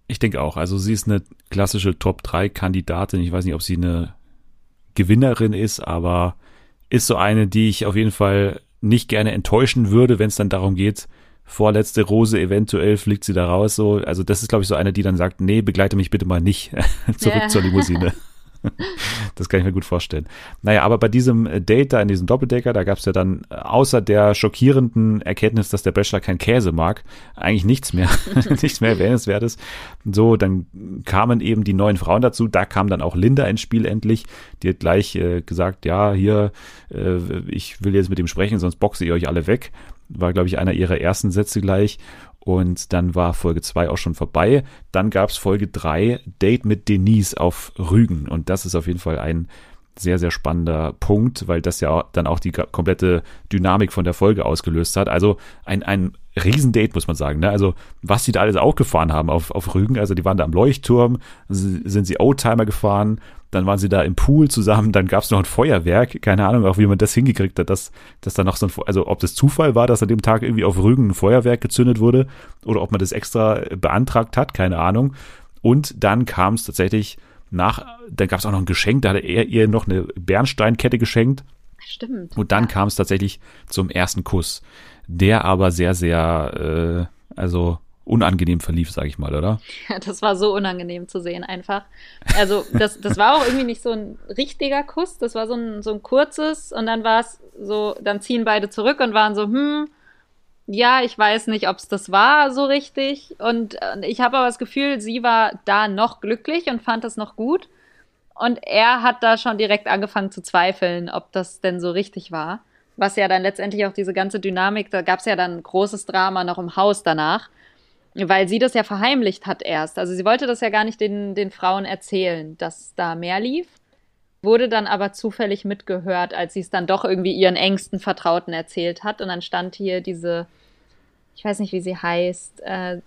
Ich denke auch. Also sie ist eine klassische Top-3-Kandidatin. Ich weiß nicht, ob sie eine Gewinnerin ist, aber ist so eine, die ich auf jeden Fall nicht gerne enttäuschen würde, wenn es dann darum geht, vorletzte Rose, eventuell fliegt sie da raus. So. Also das ist, glaube ich, so eine, die dann sagt, nee, begleite mich bitte mal nicht zurück zur Limousine. Das kann ich mir gut vorstellen. Naja, aber bei diesem Date da, in diesem Doppeldecker, da gab es ja dann außer der schockierenden Erkenntnis, dass der Bachelor keinen Käse mag, eigentlich nichts mehr, nichts mehr Erwähnenswertes. So, dann kamen eben die neuen Frauen dazu, da kam dann auch Linda ins Spiel endlich, die hat gleich gesagt, ja, hier, ich will jetzt mit ihm sprechen, sonst boxe ich euch alle weg. War, glaube ich, einer ihrer ersten Sätze gleich. Und dann war Folge 2 auch schon vorbei. Dann gab es Folge 3, Date mit Denise auf Rügen. Und das ist auf jeden Fall ein sehr, sehr spannender Punkt, weil das ja dann auch die komplette Dynamik von der Folge ausgelöst hat. Also ein Riesendate, muss man sagen. Ne? Also was die da alles auch gefahren haben auf Rügen. Also die waren da am Leuchtturm, sind sie Oldtimer gefahren, dann waren sie da im Pool zusammen, dann gab es noch ein Feuerwerk. Keine Ahnung, auch wie man das hingekriegt hat, dass da noch so ein, also ob das Zufall war, dass an dem Tag irgendwie auf Rügen ein Feuerwerk gezündet wurde oder ob man das extra beantragt hat, keine Ahnung. Und dann kam es tatsächlich dann gab es auch noch ein Geschenk, da hatte er ihr noch eine Bernsteinkette geschenkt. Stimmt. Und dann kam es tatsächlich zum ersten Kuss, der aber sehr, sehr, also unangenehm verlief, sage ich mal, oder? Ja, das war so unangenehm zu sehen einfach. Also das war auch irgendwie nicht so ein richtiger Kuss, das war so ein kurzes und dann war es so, dann ziehen beide zurück und waren so, ja, ich weiß nicht, ob es das war so richtig. Und ich habe aber das Gefühl, sie war da noch glücklich und fand das noch gut. Und er hat da schon direkt angefangen zu zweifeln, ob das denn so richtig war. Was ja dann letztendlich auch diese ganze Dynamik, da gab es ja dann großes Drama noch im Haus danach, weil sie das ja verheimlicht hat erst. Also sie wollte das ja gar nicht den Frauen erzählen, dass da mehr lief. Wurde dann aber zufällig mitgehört, als sie es dann doch irgendwie ihren engsten Vertrauten erzählt hat. Und dann stand hier diese, ich weiß nicht, wie sie heißt,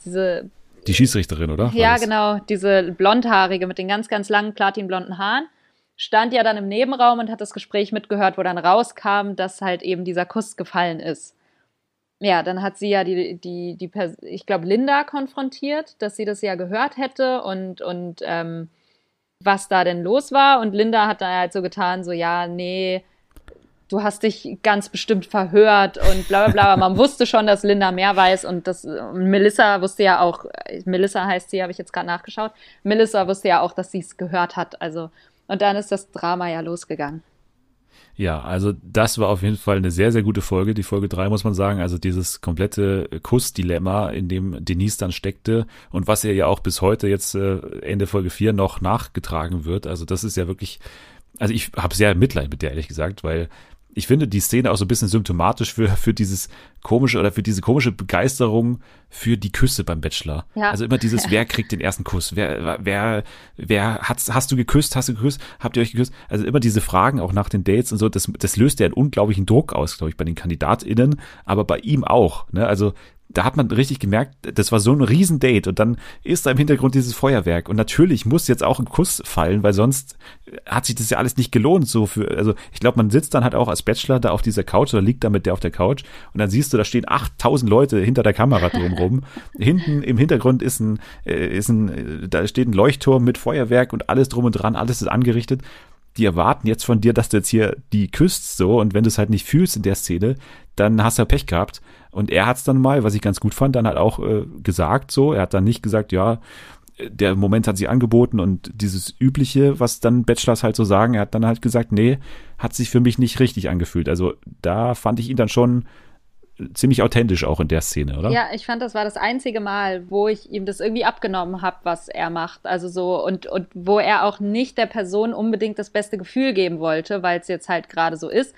diese... Die Schiedsrichterin, oder? Ja, genau, diese blondhaarige mit den ganz, ganz langen platinblonden Haaren. Stand ja dann im Nebenraum und hat das Gespräch mitgehört, wo dann rauskam, dass halt eben dieser Kuss gefallen ist. Ja, dann hat sie ja die ich glaube, Linda konfrontiert, dass sie das ja gehört hätte und was da denn los war. Und Linda hat dann halt so getan, so, ja, nee, du hast dich ganz bestimmt verhört und bla bla bla. Man wusste schon, dass Linda mehr weiß und Melissa wusste ja auch, Melissa heißt sie, habe ich jetzt gerade nachgeschaut, Melissa wusste ja auch, dass sie es gehört hat. Also, und dann ist das Drama ja losgegangen. Ja, also das war auf jeden Fall eine sehr, sehr gute Folge, die Folge 3, muss man sagen. Also dieses komplette Kussdilemma, in dem Denise dann steckte und was ihr ja auch bis heute jetzt Ende Folge 4 noch nachgetragen wird. Also das ist ja wirklich, also ich habe sehr Mitleid mit der, ehrlich gesagt, weil ich finde die Szene auch so ein bisschen symptomatisch für dieses komische oder für diese komische Begeisterung für die Küsse beim Bachelor. Ja. Also immer dieses, wer kriegt den ersten Kuss? Wer hast du geküsst? Hast du geküsst? Habt ihr euch geküsst? Also immer diese Fragen auch nach den Dates und so, das löst ja einen unglaublichen Druck aus, glaube ich, bei den KandidatInnen, aber bei ihm auch, ne? Also da hat man richtig gemerkt, das war so ein Riesendate und dann ist da im Hintergrund dieses Feuerwerk und natürlich muss jetzt auch ein Kuss fallen, weil sonst hat sich das ja alles nicht gelohnt. Also ich glaube, man sitzt dann halt auch als Bachelor da auf dieser Couch oder liegt da mit der auf der Couch und dann siehst du, da stehen 8000 Leute hinter der Kamera drumherum. Hinten im Hintergrund da steht ein Leuchtturm mit Feuerwerk und alles drum und dran, alles ist angerichtet. Die erwarten jetzt von dir, dass du jetzt hier die küsst so und wenn du es halt nicht fühlst in der Szene, dann hast du ja Pech gehabt. Und er hat es dann mal, was ich ganz gut fand, dann halt auch gesagt so. Er hat dann nicht gesagt, ja, der Moment hat sie angeboten und dieses Übliche, was dann Bachelors halt so sagen. Er hat dann halt gesagt, nee, hat sich für mich nicht richtig angefühlt. Also da fand ich ihn dann schon ziemlich authentisch auch in der Szene, oder? Ja, ich fand, das war das einzige Mal, wo ich ihm das irgendwie abgenommen habe, was er macht. Also so und wo er auch nicht der Person unbedingt das beste Gefühl geben wollte, weil es jetzt halt gerade so ist.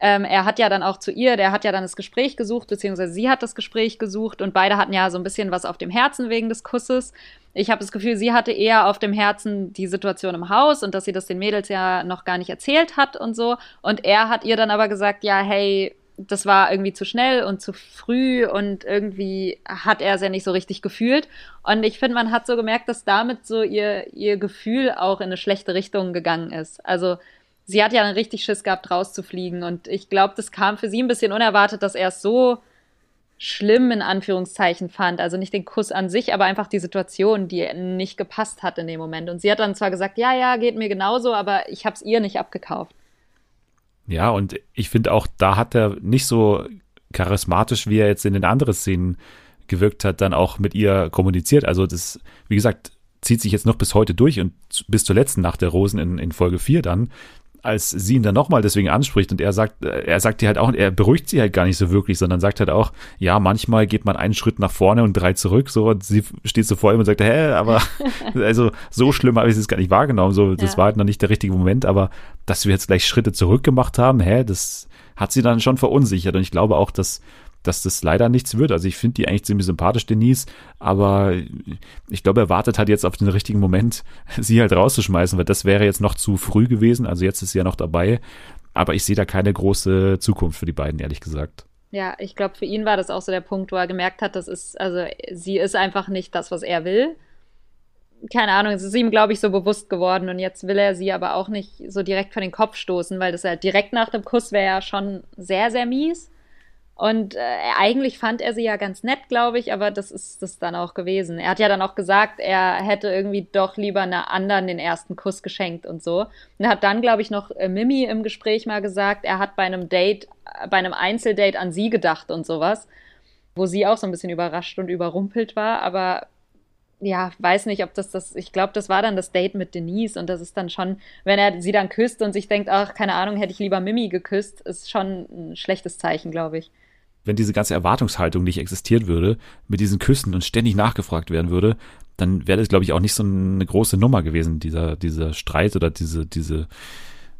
Er hat ja dann auch der hat ja dann das Gespräch gesucht, beziehungsweise sie hat das Gespräch gesucht und beide hatten ja so ein bisschen was auf dem Herzen wegen des Kusses. Ich habe das Gefühl, sie hatte eher auf dem Herzen die Situation im Haus und dass sie das den Mädels ja noch gar nicht erzählt hat und so. Und er hat ihr dann aber gesagt, ja, hey, das war irgendwie zu schnell und zu früh und irgendwie hat er es ja nicht so richtig gefühlt. Und ich finde, man hat so gemerkt, dass damit so ihr Gefühl auch in eine schlechte Richtung gegangen ist. Also sie hat ja einen richtig Schiss gehabt, rauszufliegen. Und ich glaube, das kam für sie ein bisschen unerwartet, dass er es so schlimm in Anführungszeichen fand. Also nicht den Kuss an sich, aber einfach die Situation, die nicht gepasst hat in dem Moment. Und sie hat dann zwar gesagt, ja, geht mir genauso, aber ich habe es ihr nicht abgekauft. Ja, und ich finde auch, da hat er nicht so charismatisch, wie er jetzt in den anderen Szenen gewirkt hat, dann auch mit ihr kommuniziert. Also das, wie gesagt, zieht sich jetzt noch bis heute durch und bis zur letzten Nacht der Rosen in Folge 4 dann, als sie ihn dann nochmal deswegen anspricht und er sagt ihr halt auch, er beruhigt sie halt gar nicht so wirklich, sondern sagt halt auch, ja, manchmal geht man einen Schritt nach vorne und 3 zurück, so, und sie steht so vor ihm und sagt, hä, aber, also, so schlimm habe ich es gar nicht wahrgenommen, so, das war halt noch nicht der richtige Moment, aber, dass wir jetzt gleich Schritte zurück gemacht haben, das hat sie dann schon verunsichert und ich glaube auch, dass dass das leider nichts wird. Also ich finde die eigentlich ziemlich sympathisch, Denise, aber ich glaube, er wartet halt jetzt auf den richtigen Moment, sie halt rauszuschmeißen, weil das wäre jetzt noch zu früh gewesen. Also jetzt ist sie ja noch dabei, aber ich sehe da keine große Zukunft für die beiden, ehrlich gesagt. Ja, ich glaube, für ihn war das auch so der Punkt, wo er gemerkt hat, das ist, also sie ist einfach nicht das, was er will. Keine Ahnung, es ist ihm, glaube ich, so bewusst geworden und jetzt will er sie aber auch nicht so direkt vor den Kopf stoßen, weil das halt direkt nach dem Kuss wäre ja schon sehr, sehr mies. Und eigentlich fand er sie ja ganz nett, glaube ich, aber das ist das dann auch gewesen. Er hat ja dann auch gesagt, er hätte irgendwie doch lieber einer anderen den ersten Kuss geschenkt und so. Und hat dann, glaube ich, noch Mimi im Gespräch mal gesagt, er hat bei einem Date, bei einem Einzeldate an sie gedacht und sowas, wo sie auch so ein bisschen überrascht und überrumpelt war, aber ja, weiß nicht, ob das, ich glaube, das war dann das Date mit Denise und das ist dann schon, wenn er sie dann küsst und sich denkt, ach, keine Ahnung, hätte ich lieber Mimi geküsst, ist schon ein schlechtes Zeichen, glaube ich. Wenn diese ganze Erwartungshaltung nicht existiert würde, mit diesen Küssen und ständig nachgefragt werden würde, dann wäre das, glaube ich, auch nicht so eine große Nummer gewesen, dieser Streit oder diese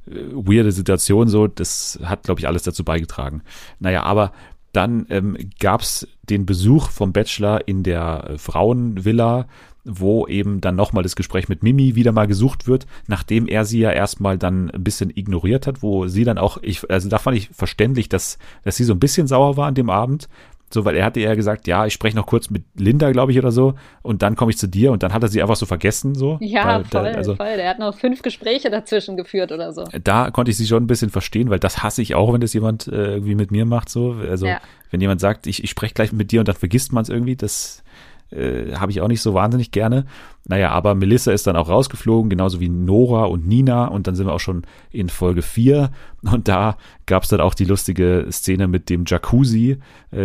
weirde Situation so, das hat, glaube ich, alles dazu beigetragen. Naja, aber dann gab es den Besuch vom Bachelor in der Frauenvilla, wo eben dann nochmal das Gespräch mit Mimi wieder mal gesucht wird, nachdem er sie ja erstmal dann ein bisschen ignoriert hat, wo sie dann auch, also da fand ich verständlich, dass sie so ein bisschen sauer war an dem Abend, so, weil er hatte ja gesagt, ja, ich spreche noch kurz mit Linda, glaube ich, oder so, und dann komme ich zu dir, und dann hat er sie einfach so vergessen, so. Ja, weil, voll, der hat noch 5 Gespräche dazwischen geführt oder so. Da konnte ich sie schon ein bisschen verstehen, weil das hasse ich auch, wenn das jemand irgendwie mit mir macht, so, also, ja. Wenn jemand sagt, ich spreche gleich mit dir und dann vergisst man es irgendwie, das habe ich auch nicht so wahnsinnig gerne. Naja, aber Melissa ist dann auch rausgeflogen, genauso wie Nora und Nina, und dann sind wir auch schon in Folge 4 und da gab es dann auch die lustige Szene mit dem Jacuzzi,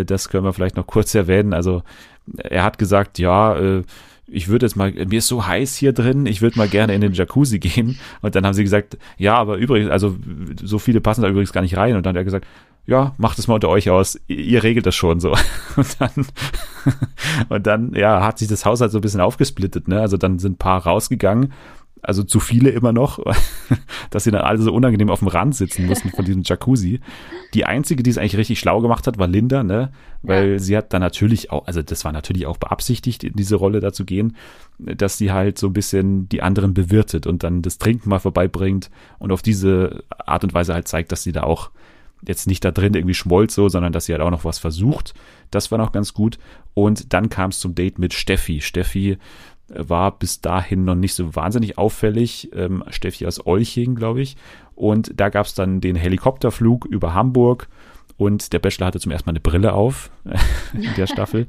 das können wir vielleicht noch kurz erwähnen. Also er hat gesagt, ja, ich würde jetzt mal, mir ist so heiß hier drin, ich würde mal gerne in den Jacuzzi gehen, und dann haben sie gesagt, ja, aber übrigens, also so viele passen da übrigens gar nicht rein, und dann hat er gesagt, ja, macht es mal unter euch aus, ihr regelt das schon so. Und dann, ja, hat sich das Haus halt so ein bisschen aufgesplittet, ne? Also dann sind ein paar rausgegangen, also zu viele immer noch, dass sie dann alle so unangenehm auf dem Rand sitzen mussten von diesem Jacuzzi. Die einzige, die es eigentlich richtig schlau gemacht hat, war Linda, ne? Weil sie hat dann natürlich auch, also das war natürlich auch beabsichtigt, in diese Rolle da zu gehen, dass sie halt so ein bisschen die anderen bewirtet und dann das Trinken mal vorbeibringt und auf diese Art und Weise halt zeigt, dass sie da auch jetzt nicht da drin irgendwie schmolz so, sondern dass sie halt auch noch was versucht. Das war noch ganz gut. Und dann kam es zum Date mit Steffi. Steffi war bis dahin noch nicht so wahnsinnig auffällig. Steffi aus Olching, glaube ich. Und da gab es dann den Helikopterflug über Hamburg. Und der Bachelor hatte zum ersten Mal eine Brille auf in der Staffel.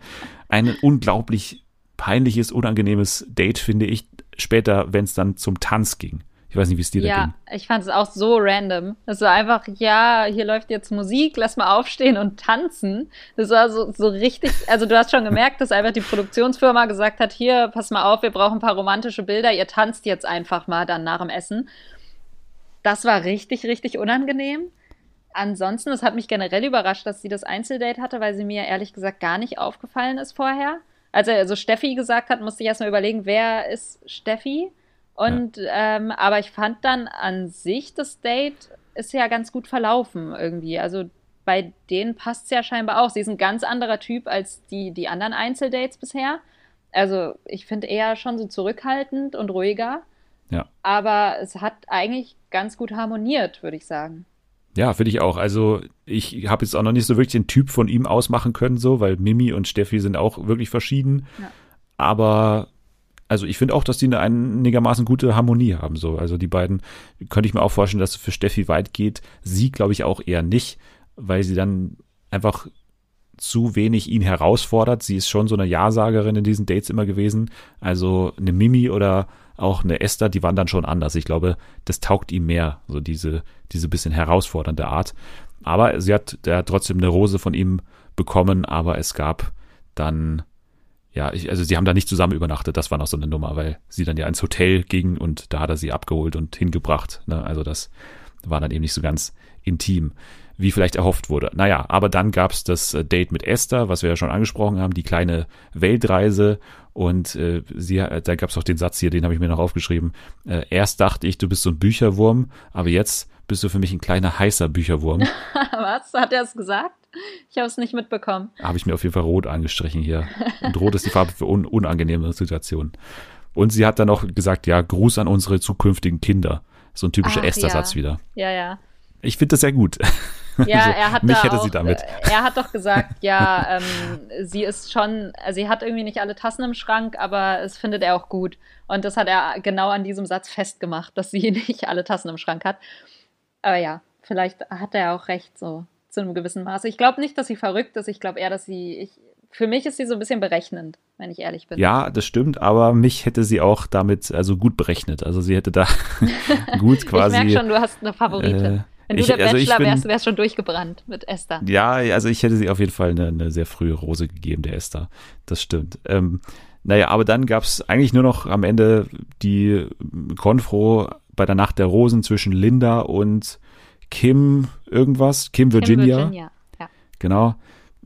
Ein unglaublich peinliches, unangenehmes Date, finde ich, später, wenn es dann zum Tanz ging. Ich weiß nicht, wie es dir da ging. Ja, ich fand es auch so random. Es war einfach, ja, hier läuft jetzt Musik, lass mal aufstehen und tanzen. Das war so richtig, also du hast schon gemerkt, dass einfach die Produktionsfirma gesagt hat, hier, pass mal auf, wir brauchen ein paar romantische Bilder, ihr tanzt jetzt einfach mal dann nach dem Essen. Das war richtig, richtig unangenehm. Ansonsten, es hat mich generell überrascht, dass sie das Einzeldate hatte, weil sie mir ehrlich gesagt gar nicht aufgefallen ist vorher. Als er so Steffi gesagt hat, musste ich erst mal überlegen, wer ist Steffi? Und ja. Aber ich fand dann an sich, das Date ist ja ganz gut verlaufen irgendwie. Also bei denen passt es ja scheinbar auch. Sie ist ein ganz anderer Typ als die anderen Einzeldates bisher. Also ich finde eher schon so zurückhaltend und ruhiger. Ja. Aber es hat eigentlich ganz gut harmoniert, würde ich sagen. Ja, finde ich auch. Also ich habe jetzt auch noch nicht so wirklich den Typ von ihm ausmachen können, so, weil Mimi und Steffi sind auch wirklich verschieden. Ja. Aber also ich finde auch, dass die eine einigermaßen gute Harmonie haben. So. Also die beiden, könnte ich mir auch vorstellen, dass es für Steffi weit geht. Sie, glaube ich, auch eher nicht, weil sie dann einfach zu wenig ihn herausfordert. Sie ist schon so eine Ja-Sagerin in diesen Dates immer gewesen. Also eine Mimi oder auch eine Esther, die waren dann schon anders. Ich glaube, das taugt ihm mehr, so diese bisschen herausfordernde Art. Aber sie hat ja trotzdem eine Rose von ihm bekommen, aber es gab dann ja, also sie haben da nicht zusammen übernachtet, das war noch so eine Nummer, weil sie dann ja ins Hotel ging und da hat er sie abgeholt und hingebracht. Ne? Also das war dann eben nicht so ganz intim, wie vielleicht erhofft wurde. Naja, aber dann gab es das Date mit Esther, was wir ja schon angesprochen haben, die kleine Weltreise. Und da gab es auch den Satz hier, den habe ich mir noch aufgeschrieben. Erst dachte ich, du bist so ein Bücherwurm, aber jetzt bist du für mich ein kleiner heißer Bücherwurm. Was? Hat er es gesagt? Ich habe es nicht mitbekommen. Habe ich mir auf jeden Fall rot angestrichen hier. Und rot ist die Farbe für unangenehme Situationen. Und sie hat dann auch gesagt, ja, Gruß an unsere zukünftigen Kinder. So ein typischer Esther-Satz wieder. Ja, ja. Ich finde das sehr gut. Ja, also, er hat mich da hätte auch, sie damit. Er hat doch gesagt, ja, sie ist schon, sie hat irgendwie nicht alle Tassen im Schrank, aber es findet er auch gut. Und das hat er genau an diesem Satz festgemacht, dass sie nicht alle Tassen im Schrank hat. Aber ja, vielleicht hat er auch recht, so zu einem gewissen Maße. Ich glaube nicht, dass sie verrückt ist. Ich glaube eher, dass für mich ist sie so ein bisschen berechnend, wenn ich ehrlich bin. Ja, das stimmt, aber mich hätte sie auch damit gut berechnet. Also sie hätte da gut quasi... Ich merke schon, du hast eine Favorite. Wenn du der Bachelor wärst, wärst schon durchgebrannt mit Esther. Ja, also ich hätte sie auf jeden Fall eine sehr frühe Rose gegeben, der Esther. Das stimmt. Naja, aber dann gab es eigentlich nur noch am Ende die Konfro bei der Nacht der Rosen zwischen Linda und Kim irgendwas. Kim Virginia. Kim Virginia, ja. Genau.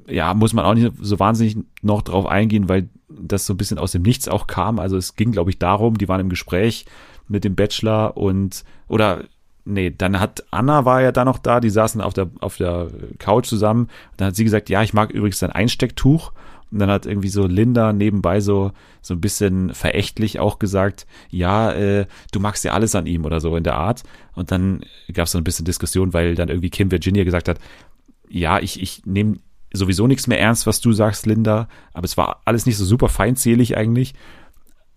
Ja, muss man auch nicht so wahnsinnig noch drauf eingehen, weil das so ein bisschen aus dem Nichts auch kam. Also es ging, glaube ich, darum, die waren im Gespräch mit dem Bachelor dann hat Anna war ja da noch da, die saßen auf der Couch zusammen. Dann hat sie gesagt, ja, ich mag übrigens dein Einstecktuch. Und dann hat irgendwie so Linda nebenbei so ein bisschen verächtlich auch gesagt, ja, du magst ja alles an ihm oder so in der Art. Und dann gab es so ein bisschen Diskussion, weil dann irgendwie Kim Virginia gesagt hat, ja, ich nehme sowieso nichts mehr ernst, was du sagst, Linda. Aber es war alles nicht so super feindselig eigentlich.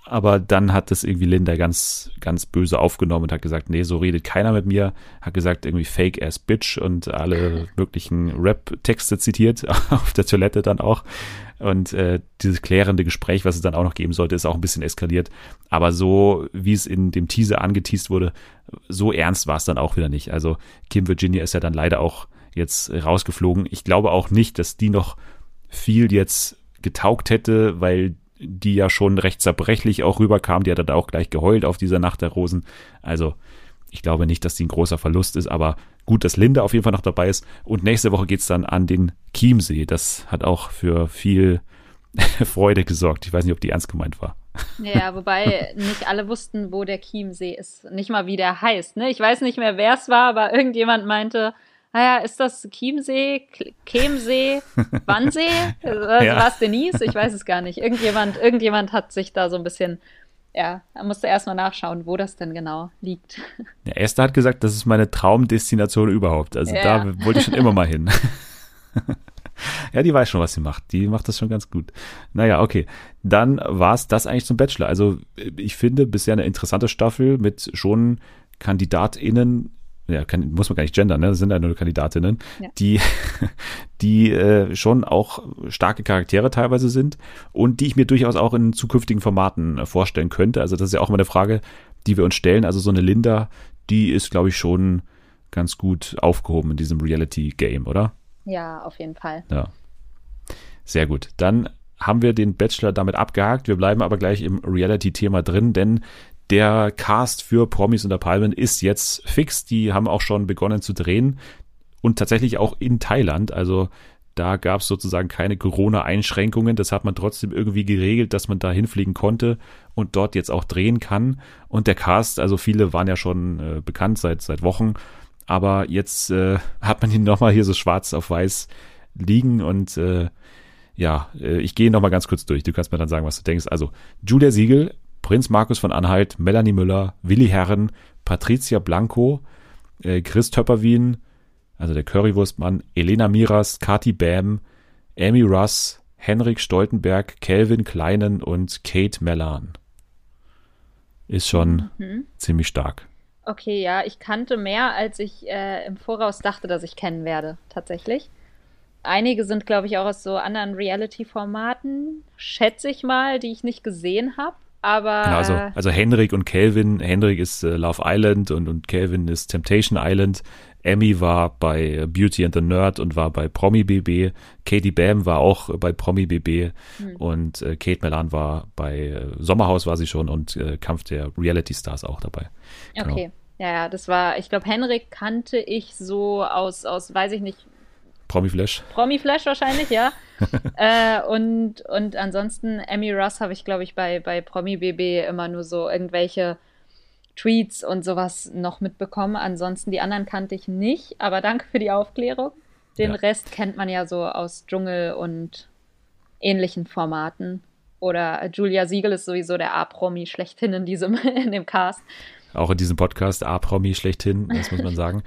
Aber dann hat das irgendwie Linda ganz, ganz böse aufgenommen und hat gesagt, nee, so redet keiner mit mir. Hat gesagt, irgendwie Fake-Ass Bitch und alle möglichen Rap-Texte zitiert, auf der Toilette dann auch. Und dieses klärende Gespräch, was es dann auch noch geben sollte, ist auch ein bisschen eskaliert. Aber so, wie es in dem Teaser angeteased wurde, so ernst war es dann auch wieder nicht. Also Kim Virginia ist ja dann leider auch jetzt rausgeflogen. Ich glaube auch nicht, dass die noch viel jetzt getaugt hätte, weil die ja schon recht zerbrechlich auch rüberkam. Die hat dann auch gleich geheult auf dieser Nacht der Rosen. Also ich glaube nicht, dass die ein großer Verlust ist, aber gut, dass Linda auf jeden Fall noch dabei ist. Und nächste Woche geht's dann an den Chiemsee. Das hat auch für viel Freude gesorgt. Ich weiß nicht, ob die ernst gemeint war. Ja, wobei nicht alle wussten, wo der Chiemsee ist. Nicht mal, wie der heißt. Ne? Ich weiß nicht mehr, wer es war, aber irgendjemand meinte, naja, ist das Chiemsee, Chemsee, Wannsee? Ja. War es Denise? Ich weiß es gar nicht. Irgendjemand hat sich da so ein bisschen, ja, musste erstmal nachschauen, wo das denn genau liegt. Ja, Esther hat gesagt, das ist meine Traumdestination überhaupt. Also Da wollte ich schon immer mal hin. Ja, die weiß schon, was sie macht. Die macht das schon ganz gut. Naja, okay. Dann war es das eigentlich zum Bachelor. Also ich finde bisher eine interessante Staffel mit schon KandidatInnen, muss man gar nicht gendern, ne? Das sind ja nur Kandidatinnen, ja, die schon auch starke Charaktere teilweise sind und die ich mir durchaus auch in zukünftigen Formaten vorstellen könnte. Also das ist ja auch immer eine Frage, die wir uns stellen. Also so eine Linda, die ist, glaube ich, schon ganz gut aufgehoben in diesem Reality-Game, oder? Ja, auf jeden Fall. Ja. Sehr gut. Dann haben wir den Bachelor damit abgehakt. Wir bleiben aber gleich im Reality-Thema drin, denn der Cast für Promis unter Palmen ist jetzt fix. Die haben auch schon begonnen zu drehen und tatsächlich auch in Thailand. Also da gab es sozusagen keine Corona-Einschränkungen. Das hat man trotzdem irgendwie geregelt, dass man da hinfliegen konnte und dort jetzt auch drehen kann. Und der Cast, also viele waren ja schon bekannt seit Wochen, aber jetzt hat man ihn nochmal hier so schwarz auf weiß liegen und ich gehe nochmal ganz kurz durch. Du kannst mir dann sagen, was du denkst. Also Julia Siegel, Prinz Markus von Anhalt, Melanie Müller, Willi Herren, Patricia Blanco, Chris Töpperwien, also der Currywurstmann, Elena Miras, Kati Bäm, Amy Russ, Henrik Stoltenberg, Calvin Kleinen und Kate Mellan. Ist schon ziemlich stark. Okay, ja, ich kannte mehr, als ich im Voraus dachte, dass ich kennen werde, tatsächlich. Einige sind, glaube ich, auch aus so anderen Reality-Formaten, schätze ich mal, die ich nicht gesehen habe. Aber genau, also Henrik und Calvin. Henrik ist Love Island und Calvin ist Temptation Island. Emmy war bei Beauty and the Nerd und war bei Promi BB. Katie Bam war auch bei Promi BB. Und Kate Mellan war bei Sommerhaus war sie schon und Kampf der Reality Stars auch dabei. Genau. Okay, ja, das war, ich glaube, Henrik kannte ich so aus weiß ich nicht, Promi Flash wahrscheinlich, ja. Und ansonsten Amy Russ habe ich, glaube ich, bei Promi BB immer nur so irgendwelche Tweets und sowas noch mitbekommen. Ansonsten die anderen kannte ich nicht, aber danke für die Aufklärung. Den Rest kennt man ja so aus Dschungel und ähnlichen Formaten. Oder Julia Siegel ist sowieso der A-Promi schlechthin in dem Cast. Auch in diesem Podcast A-Promi schlechthin, das muss man sagen.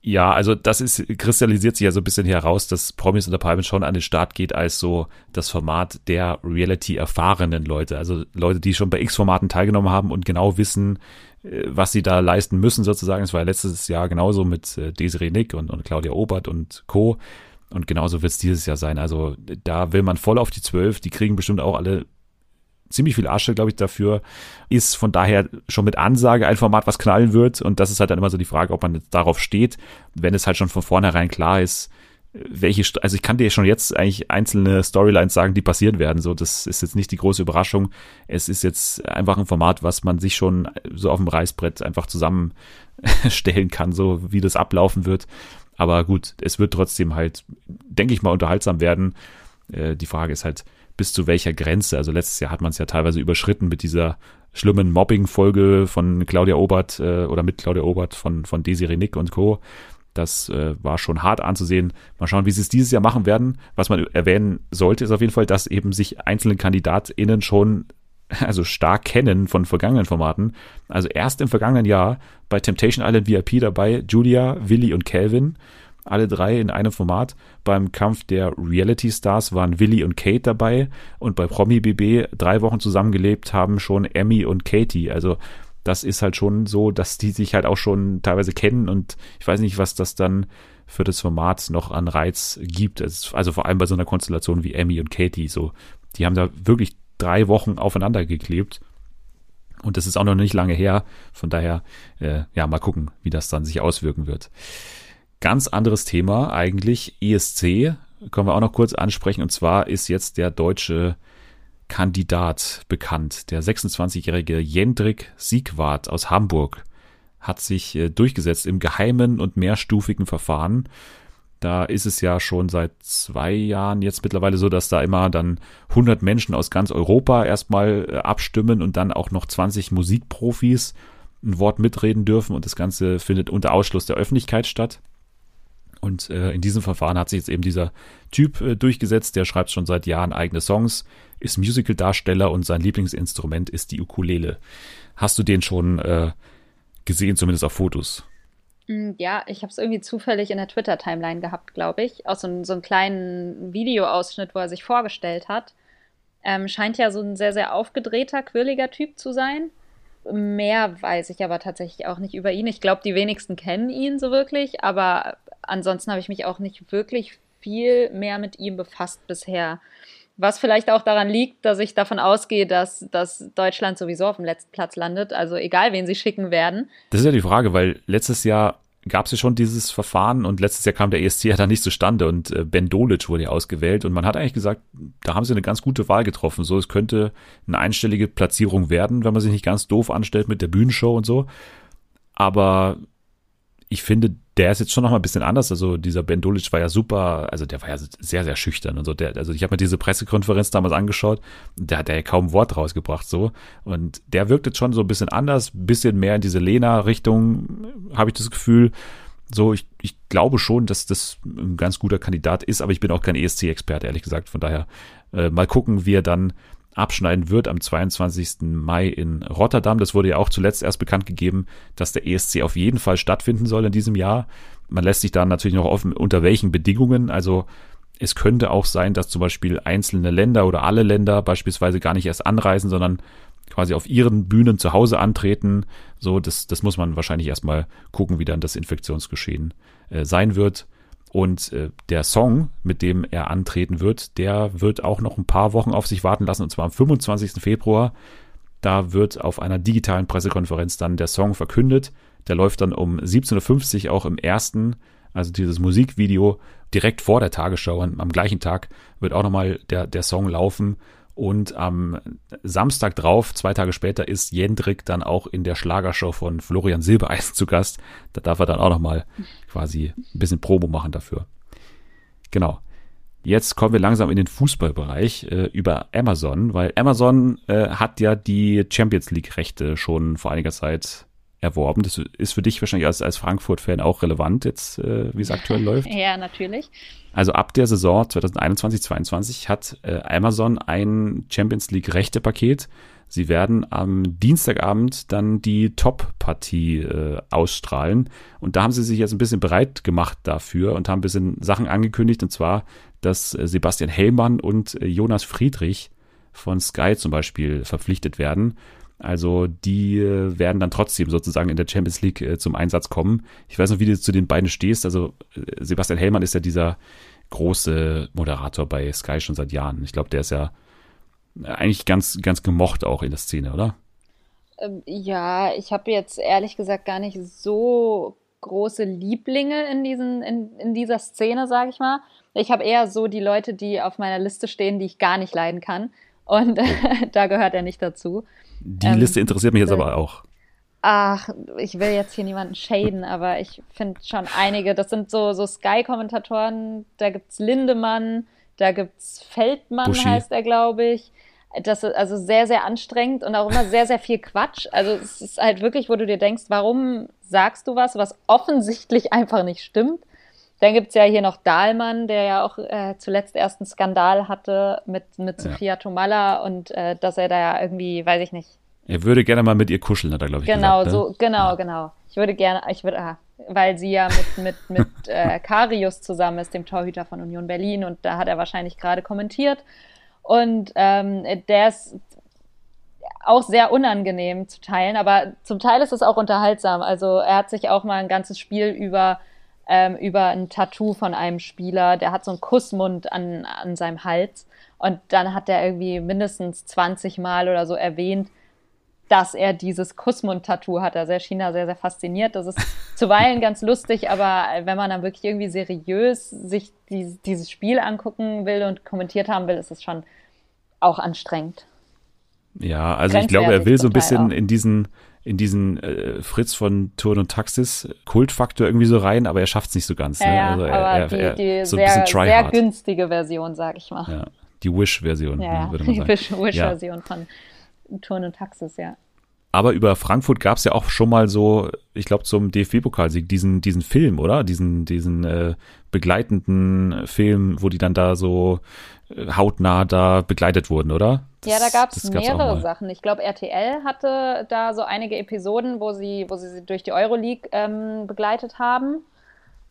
Ja, also das ist, kristallisiert sich ja so ein bisschen heraus, dass Promis unter Palmen schon an den Start geht als so das Format der Reality-erfahrenen Leute. Also Leute, die schon bei X-Formaten teilgenommen haben und genau wissen, was sie da leisten müssen sozusagen. Es war ja letztes Jahr genauso mit Desiree Nick und Claudia Obert und Co. Und genauso wird es dieses Jahr sein. Also da will man voll auf die 12. Die kriegen bestimmt auch alle ziemlich viel Asche, glaube ich, dafür. Ist von daher schon mit Ansage ein Format, was knallen wird. Und das ist halt dann immer so die Frage, ob man jetzt darauf steht, wenn es halt schon von vornherein klar ist, welche, also ich kann dir schon jetzt eigentlich einzelne Storylines sagen, die passieren werden. So, das ist jetzt nicht die große Überraschung. Es ist jetzt einfach ein Format, was man sich schon so auf dem Reißbrett einfach zusammenstellen kann, so wie das ablaufen wird. Aber gut, es wird trotzdem halt, denke ich mal, unterhaltsam werden. Die Frage ist halt, bis zu welcher Grenze? Also letztes Jahr hat man es ja teilweise überschritten mit dieser schlimmen Mobbing-Folge von Claudia Obert oder mit Claudia Obert von Desiree Nick und Co. Das war schon hart anzusehen. Mal schauen, wie sie es dieses Jahr machen werden. Was man erwähnen sollte, ist auf jeden Fall, dass eben sich einzelne KandidatInnen schon also stark kennen von vergangenen Formaten. Also erst im vergangenen Jahr bei Temptation Island VIP dabei, Julia, Willi und Calvin, alle drei in einem Format. Beim Kampf der Reality Stars waren Willi und Kate dabei und bei Promi BB 3 Wochen zusammengelebt haben schon Emmy und Katie. Also das ist halt schon so, dass die sich halt auch schon teilweise kennen und ich weiß nicht, was das dann für das Format noch an Reiz gibt. Also vor allem bei so einer Konstellation wie Emmy und Katie. So, die haben da wirklich 3 Wochen aufeinander geklebt. Und das ist auch noch nicht lange her. Von daher, ja, mal gucken, wie das dann sich auswirken wird. Ganz anderes Thema eigentlich, ESC, können wir auch noch kurz ansprechen. Und zwar ist jetzt der deutsche Kandidat bekannt. Der 26-jährige Jendrik Siegwart aus Hamburg hat sich durchgesetzt im geheimen und mehrstufigen Verfahren. Da ist es ja schon seit 2 Jahren jetzt mittlerweile so, dass da immer dann 100 Menschen aus ganz Europa erstmal abstimmen und dann auch noch 20 Musikprofis ein Wort mitreden dürfen. Und das Ganze findet unter Ausschluss der Öffentlichkeit statt. Und in diesem Verfahren hat sich jetzt eben dieser Typ durchgesetzt. Der schreibt schon seit Jahren eigene Songs, ist Musical-Darsteller und sein Lieblingsinstrument ist die Ukulele. Hast du den schon gesehen, zumindest auf Fotos? Ja, ich habe es irgendwie zufällig in der Twitter-Timeline gehabt, glaube ich. Aus so einem kleinen Videoausschnitt, wo er sich vorgestellt hat. Scheint ja so ein sehr, sehr aufgedrehter, quirliger Typ zu sein. Mehr weiß ich aber tatsächlich auch nicht über ihn. Ich glaube, die wenigsten kennen ihn so wirklich. Aber ansonsten habe ich mich auch nicht wirklich viel mehr mit ihm befasst bisher. Was vielleicht auch daran liegt, dass ich davon ausgehe, dass Deutschland sowieso auf dem letzten Platz landet. Also egal, wen sie schicken werden. Das ist ja die Frage, weil letztes Jahr gab es ja schon dieses Verfahren und letztes Jahr kam der ESC ja dann nicht zustande und Ben Dolic wurde ja ausgewählt und man hat eigentlich gesagt, da haben sie eine ganz gute Wahl getroffen. So, es könnte eine einstellige Platzierung werden, wenn man sich nicht ganz doof anstellt mit der Bühnenshow und so. Aber ich finde, der ist jetzt schon noch mal ein bisschen anders. Also dieser Ben Dolic war ja super, also der war ja sehr, sehr schüchtern und so. Also ich habe mir diese Pressekonferenz damals angeschaut, da hat er ja kaum ein Wort rausgebracht so. Und der wirkt jetzt schon so ein bisschen anders, ein bisschen mehr in diese Lena-Richtung, habe ich das Gefühl. So, ich glaube schon, dass das ein ganz guter Kandidat ist, aber ich bin auch kein ESC-Experte, ehrlich gesagt. Von daher mal gucken, wie er dann abschneiden wird am 22. Mai in Rotterdam. Das wurde ja auch zuletzt erst bekannt gegeben, dass der ESC auf jeden Fall stattfinden soll in diesem Jahr. Man lässt sich dann natürlich noch offen, unter welchen Bedingungen. Also es könnte auch sein, dass zum Beispiel einzelne Länder oder alle Länder beispielsweise gar nicht erst anreisen, sondern quasi auf ihren Bühnen zu Hause antreten. So, das muss man wahrscheinlich erstmal gucken, wie dann das Infektionsgeschehen sein wird. Und der Song, mit dem er antreten wird, der wird auch noch ein paar Wochen auf sich warten lassen. Und zwar am 25. Februar. Da wird auf einer digitalen Pressekonferenz dann der Song verkündet. Der läuft dann um 17.50 Uhr auch im Ersten. Also dieses Musikvideo direkt vor der Tagesschau. Und am gleichen Tag wird auch nochmal der Song laufen. Und am Samstag drauf, 2 Tage später, ist Jendrik dann auch in der Schlagershow von Florian Silbereisen zu Gast. Da darf er dann auch nochmal quasi ein bisschen Promo machen dafür. Genau. Jetzt kommen wir langsam in den Fußballbereich über Amazon, weil Amazon hat ja die Champions League-Rechte schon vor einiger Zeit erworben. Das ist für dich wahrscheinlich als Frankfurt-Fan auch relevant, jetzt wie es aktuell läuft. Ja, natürlich. Also ab der Saison 2021-22 hat Amazon ein Champions League-Rechte-Paket. Sie werden am Dienstagabend dann die Top-Partie ausstrahlen. Und da haben sie sich jetzt ein bisschen bereit gemacht dafür und haben ein bisschen Sachen angekündigt. Und zwar, dass Sebastian Hellmann und Jonas Friedrich von Sky zum Beispiel verpflichtet werden. Also die werden dann trotzdem sozusagen in der Champions League zum Einsatz kommen. Ich weiß noch, wie du zu den beiden stehst. Also Sebastian Hellmann ist ja dieser große Moderator bei Sky schon seit Jahren. Ich glaube, der ist ja eigentlich ganz, ganz gemocht auch in der Szene, oder? Ja, ich habe jetzt ehrlich gesagt gar nicht so große Lieblinge in dieser Szene, sage ich mal. Ich habe eher so die Leute, die auf meiner Liste stehen, die ich gar nicht leiden kann. Und da gehört er nicht dazu. Die Liste interessiert mich jetzt aber auch. Ach, ich will jetzt hier niemanden shaden, aber ich finde schon einige, das sind so Sky-Kommentatoren, da gibt's Lindemann, da gibt's Feldmann, Buschi heißt er, glaube ich. Das ist also sehr, sehr anstrengend und auch immer sehr, sehr viel Quatsch. Also es ist halt wirklich, wo du dir denkst, warum sagst du was offensichtlich einfach nicht stimmt? Dann gibt's ja hier noch Dahlmann, der ja auch zuletzt erst einen Skandal hatte mit Sophia Tomalla und dass er da ja irgendwie, weiß ich nicht. Er würde gerne mal mit ihr kuscheln, hat er, glaube ich, gesagt. Genau, so, genau. Weil sie ja mit Karius zusammen ist, dem Torhüter von Union Berlin, und da hat er wahrscheinlich gerade kommentiert. Und der ist auch sehr unangenehm zu teilen, aber zum Teil ist es auch unterhaltsam. Also er hat sich auch mal ein ganzes Spiel über ein Tattoo von einem Spieler, der hat so einen Kussmund an seinem Hals, und dann hat er irgendwie mindestens 20 Mal oder so erwähnt, dass er dieses Kussmund-Tattoo hat. Also er schien da sehr, sehr fasziniert. Das ist zuweilen ganz lustig, aber wenn man dann wirklich irgendwie seriös sich dieses Spiel angucken will und kommentiert haben will, ist es schon auch anstrengend. Ja, also ich glaube, er will so ein bisschen in diesen Fritz von Turn und Taxis Kultfaktor irgendwie so rein, aber er schafft es nicht so ganz. Ja, ne? Also die so sehr, ein sehr günstige Version, sag ich mal. Ja, die Wish-Version, würde man sagen. Die Wish-Version von Turn und Taxis, ja. Aber über Frankfurt gab es ja auch schon mal so, ich glaube, zum DFB-Pokalsieg diesen Film, oder? Diesen begleitenden Film, wo die dann da so hautnah da begleitet wurden, oder? Da gab es mehrere Sachen. Ich glaube, RTL hatte da so einige Episoden, wo sie durch die Euroleague begleitet haben.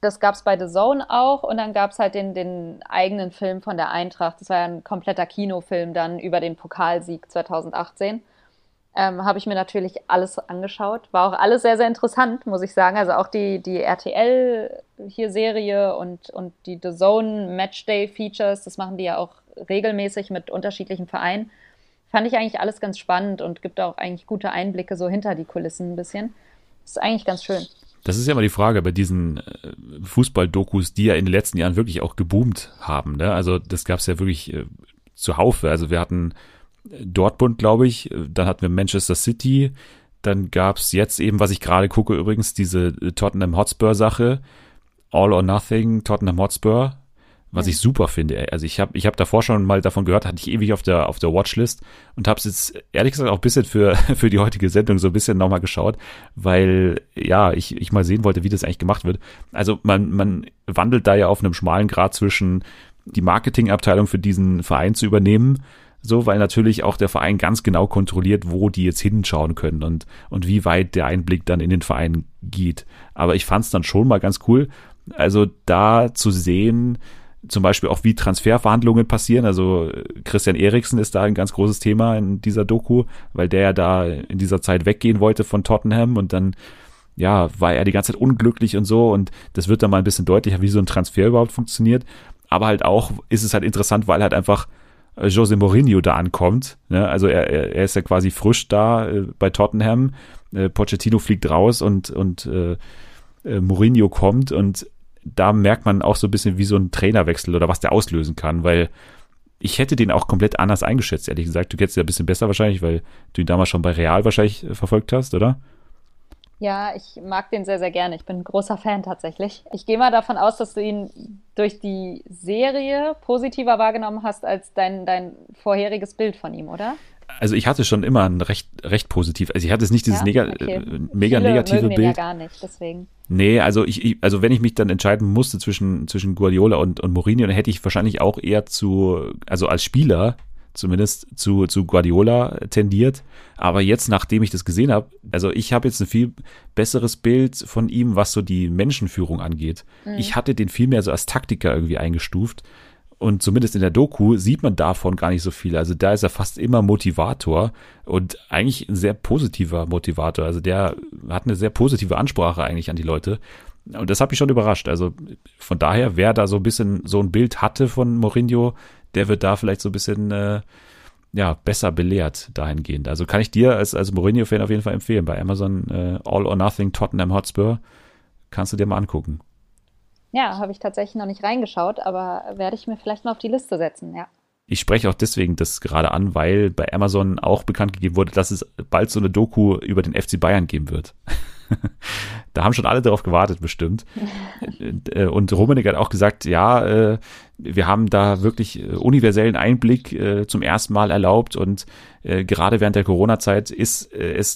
Das gab es bei The Zone auch. Und dann gab es halt den eigenen Film von der Eintracht. Das war ja ein kompletter Kinofilm dann über den Pokalsieg 2018. Habe ich mir natürlich alles angeschaut. War auch alles sehr, sehr interessant, muss ich sagen. Also auch die RTL hier Serie und die The Zone Matchday Features, das machen die ja auch regelmäßig mit unterschiedlichen Vereinen. Fand ich eigentlich alles ganz spannend und gibt auch eigentlich gute Einblicke so hinter die Kulissen ein bisschen. Das ist eigentlich ganz schön. Das ist ja immer die Frage bei diesen Fußballdokus, die ja in den letzten Jahren wirklich auch geboomt haben, ne? Also das gab es ja wirklich zuhauf. Also wir hatten Dortmund, glaube ich, dann hatten wir Manchester City, dann gab es jetzt eben, was ich gerade gucke übrigens, diese Tottenham Hotspur-Sache, All or Nothing, Tottenham Hotspur, was ich super finde. Also ich hab davor schon mal davon gehört, hatte ich ewig auf der Watchlist und habe es jetzt ehrlich gesagt auch ein bisschen für die heutige Sendung so ein bisschen nochmal geschaut, weil ja, ich mal sehen wollte, wie das eigentlich gemacht wird. Also man wandelt da ja auf einem schmalen Grat zwischen die Marketingabteilung für diesen Verein zu übernehmen, so, weil natürlich auch der Verein ganz genau kontrolliert, wo die jetzt hinschauen können und wie weit der Einblick dann in den Verein geht. Aber ich fand es dann schon mal ganz cool, also da zu sehen, zum Beispiel auch wie Transferverhandlungen passieren. Also Christian Eriksen ist da ein ganz großes Thema in dieser Doku, weil der ja da in dieser Zeit weggehen wollte von Tottenham und dann war er die ganze Zeit unglücklich und so, und das wird dann mal ein bisschen deutlicher, wie so ein Transfer überhaupt funktioniert. Aber halt auch ist es halt interessant, weil halt einfach Jose Mourinho da ankommt. Ne? Also er ist ja quasi frisch da bei Tottenham. Pochettino fliegt raus und Mourinho kommt, und da merkt man auch so ein bisschen, wie so ein Trainerwechsel oder was der auslösen kann, weil ich hätte den auch komplett anders eingeschätzt, ehrlich gesagt. Du kennst ihn ja ein bisschen besser wahrscheinlich, weil du ihn damals schon bei Real wahrscheinlich verfolgt hast, oder? Ja, ich mag den sehr, sehr gerne. Ich bin ein großer Fan tatsächlich. Ich gehe mal davon aus, dass du ihn durch die Serie positiver wahrgenommen hast als dein vorheriges Bild von ihm, oder? also ich hatte schon immer ein recht positiv, also ich hatte es nicht dieses mega negative Bild. Ja, gar nicht, deswegen. Nee, also also wenn ich mich dann entscheiden musste zwischen Guardiola und Mourinho, dann hätte ich wahrscheinlich auch eher also als Spieler zumindest zu Guardiola tendiert. Aber jetzt, nachdem ich das gesehen habe, also ich habe jetzt ein viel besseres Bild von ihm, was so die Menschenführung angeht. Mhm. Ich hatte den viel mehr so als Taktiker irgendwie eingestuft. Und zumindest in der Doku sieht man davon gar nicht so viel. Also da ist er fast immer Motivator und eigentlich ein sehr positiver Motivator. Also der hat eine sehr positive Ansprache eigentlich an die Leute. Und das hat mich schon überrascht. Also von daher, wer da so ein bisschen so ein Bild hatte von Mourinho, der wird da vielleicht so ein bisschen besser belehrt dahingehend. Also kann ich dir als Mourinho-Fan auf jeden Fall empfehlen. Bei Amazon All or Nothing Tottenham Hotspur kannst du dir mal angucken. Ja, habe ich tatsächlich noch nicht reingeschaut, aber werde ich mir vielleicht mal auf die Liste setzen, ja. Ich spreche auch deswegen das gerade an, weil bei Amazon auch bekannt gegeben wurde, dass es bald so eine Doku über den FC Bayern geben wird. Da haben schon alle darauf gewartet, bestimmt. Und Rummenigge hat auch gesagt, ja, wir haben da wirklich universellen Einblick zum ersten Mal erlaubt und gerade während der Corona-Zeit ist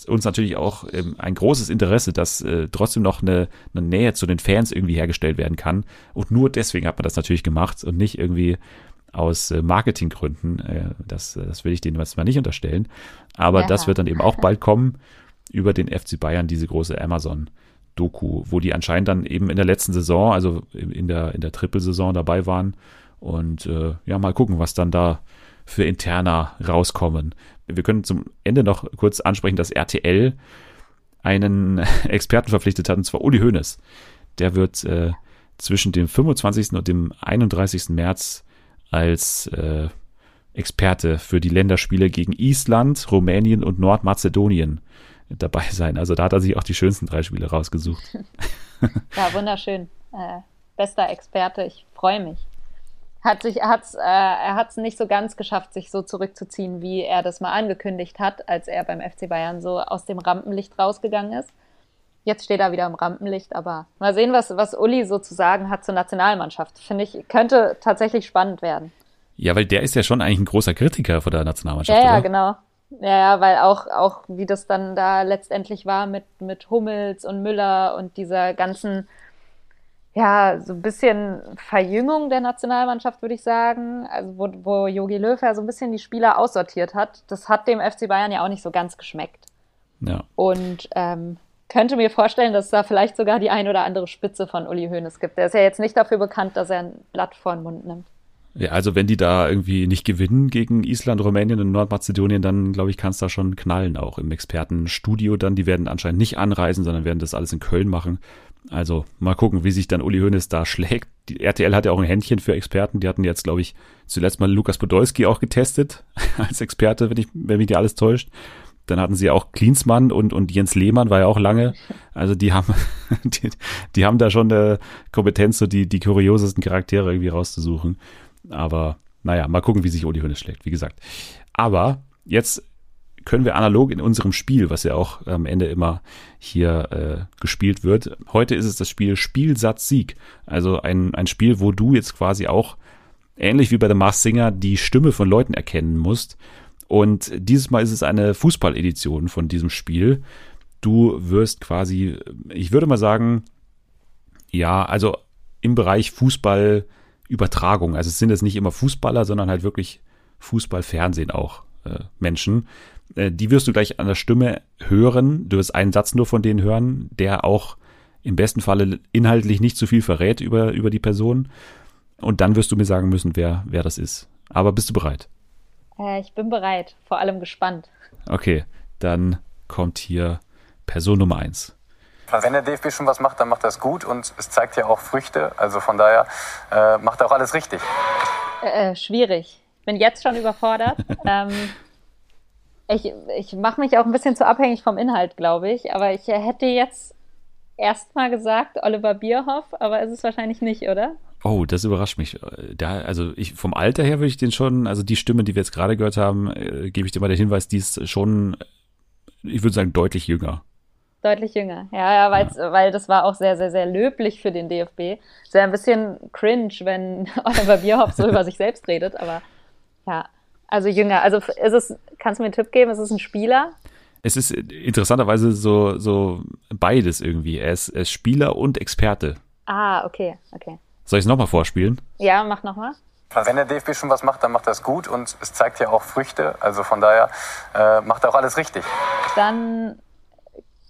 uns natürlich auch ein großes Interesse, dass trotzdem noch eine Nähe zu den Fans irgendwie hergestellt werden kann. Und nur deswegen hat man das natürlich gemacht und nicht irgendwie aus Marketinggründen. Das will ich denen jetzt mal nicht unterstellen. Aber das wird dann eben auch bald kommen. Über den FC Bayern, diese große Amazon-Doku, wo die anscheinend dann eben in der letzten Saison, also in der Trippelsaison dabei waren. Und mal gucken, was dann da für Interna rauskommen. Wir können zum Ende noch kurz ansprechen, dass RTL einen Experten verpflichtet hat, und zwar Uli Hoeneß. Der wird zwischen dem 25. und dem 31. März als Experte für die Länderspiele gegen Island, Rumänien und Nordmazedonien dabei sein. Also da hat er sich auch die schönsten 3 Spiele rausgesucht. Ja, wunderschön. Bester Experte, ich freue mich. Er hat es nicht so ganz geschafft, sich so zurückzuziehen, wie er das mal angekündigt hat, als er beim FC Bayern so aus dem Rampenlicht rausgegangen ist. Jetzt steht er wieder im Rampenlicht, aber mal sehen, was Uli so zu sagen hat zur Nationalmannschaft. Finde ich, könnte tatsächlich spannend werden. Ja, weil der ist ja schon eigentlich ein großer Kritiker von der Nationalmannschaft, ja, oder? Genau. Ja, weil auch wie das dann da letztendlich war mit Hummels und Müller und dieser ganzen, ja, so ein bisschen Verjüngung der Nationalmannschaft, würde ich sagen, also wo Jogi Löw ja so ein bisschen die Spieler aussortiert hat, das hat dem FC Bayern ja auch nicht so ganz geschmeckt. Ja. Und könnte mir vorstellen, dass es da vielleicht sogar die ein oder andere Spitze von Uli Hoeneß gibt. Der ist ja jetzt nicht dafür bekannt, dass er ein Blatt vor den Mund nimmt. Ja, also wenn die da irgendwie nicht gewinnen gegen Island, Rumänien und Nordmazedonien, dann glaube ich, kann es da schon knallen auch im Expertenstudio dann. Die werden anscheinend nicht anreisen, sondern werden das alles in Köln machen. Also mal gucken, wie sich dann Uli Hoeneß da schlägt. Die RTL hat ja auch ein Händchen für Experten. Die hatten jetzt, glaube ich, zuletzt mal Lukas Podolski auch getestet als Experte, wenn mich nicht alles täuscht. Dann hatten sie auch Klinsmann und Jens Lehmann war ja auch lange. Also die haben da schon eine Kompetenz, so die kuriosesten Charaktere irgendwie rauszusuchen. Aber naja, mal gucken, wie sich Uli Hoeneß schlägt, wie gesagt. Aber jetzt können wir analog in unserem Spiel, was ja auch am Ende immer hier gespielt wird, heute ist es das Spiel Spielsatz-Sieg. Also ein Spiel, wo du jetzt quasi auch, ähnlich wie bei The Masked Singer, die Stimme von Leuten erkennen musst. Und dieses Mal ist es eine Fußball-Edition von diesem Spiel. Du wirst quasi, ich würde mal sagen, ja, also im Bereich Fußball Übertragung. Also es sind jetzt nicht immer Fußballer, sondern halt wirklich Fußballfernsehen auch Menschen. Die wirst du gleich an der Stimme hören. Du wirst einen Satz nur von denen hören, der auch im besten Falle inhaltlich nicht zu viel verrät über die Person. Und dann wirst du mir sagen müssen, wer das ist. Aber bist du bereit? Ich bin bereit, vor allem gespannt. Okay, dann kommt hier Person Nummer 1. Wenn der DFB schon was macht, dann macht er es gut und es zeigt ja auch Früchte. Also von daher macht er auch alles richtig. Schwierig. Ich bin jetzt schon überfordert. Ich mache mich auch ein bisschen zu abhängig vom Inhalt, glaube ich. Aber ich hätte jetzt erstmal gesagt Oliver Bierhoff, aber ist es wahrscheinlich nicht, oder? Oh, das überrascht mich. Vom Alter her würde ich den schon, also die Stimme, die wir jetzt gerade gehört haben, gebe ich dir mal den Hinweis, die ist schon, ich würde sagen, deutlich jünger. Deutlich jünger, weil das war auch sehr, sehr, sehr löblich für den DFB. Sehr ein bisschen cringe, wenn Oliver Bierhoff so über sich selbst redet, aber ja, also jünger. Also ist es Kannst du mir einen Tipp geben? Ist es ein Spieler? Es ist interessanterweise so beides irgendwie. Er ist Spieler und Experte. Ah, okay. Soll ich es nochmal vorspielen? Ja, mach nochmal. Wenn der DFB schon was macht, dann macht er es gut und es zeigt ja auch Früchte. Also von daher macht er auch alles richtig. Dann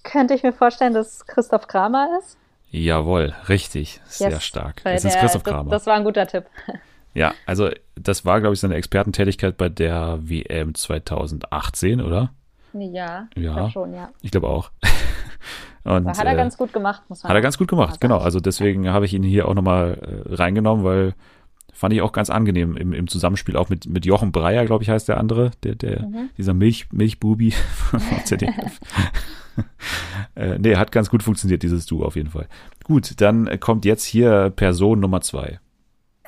könnte ich mir vorstellen, dass Christoph Kramer ist. Jawohl, richtig. Sehr stark. Es ist Christoph Kramer. Das war ein guter Tipp. Ja, also das war, glaube ich, seine Expertentätigkeit bei der WM 2018, oder? Ja, ich glaube schon, ja. Ich glaube auch. Und, hat er ganz gut gemacht, muss man sagen. Hat er ganz gut gemacht, genau. Also deswegen habe ich ihn hier auch nochmal reingenommen, weil fand ich auch ganz angenehm im Zusammenspiel, auch mit Jochen Breyer, glaube ich, heißt der andere, dieser Milchbubi von ZDF. Hat ganz gut funktioniert, dieses Duo auf jeden Fall. Gut, dann kommt jetzt hier Person Nummer 2.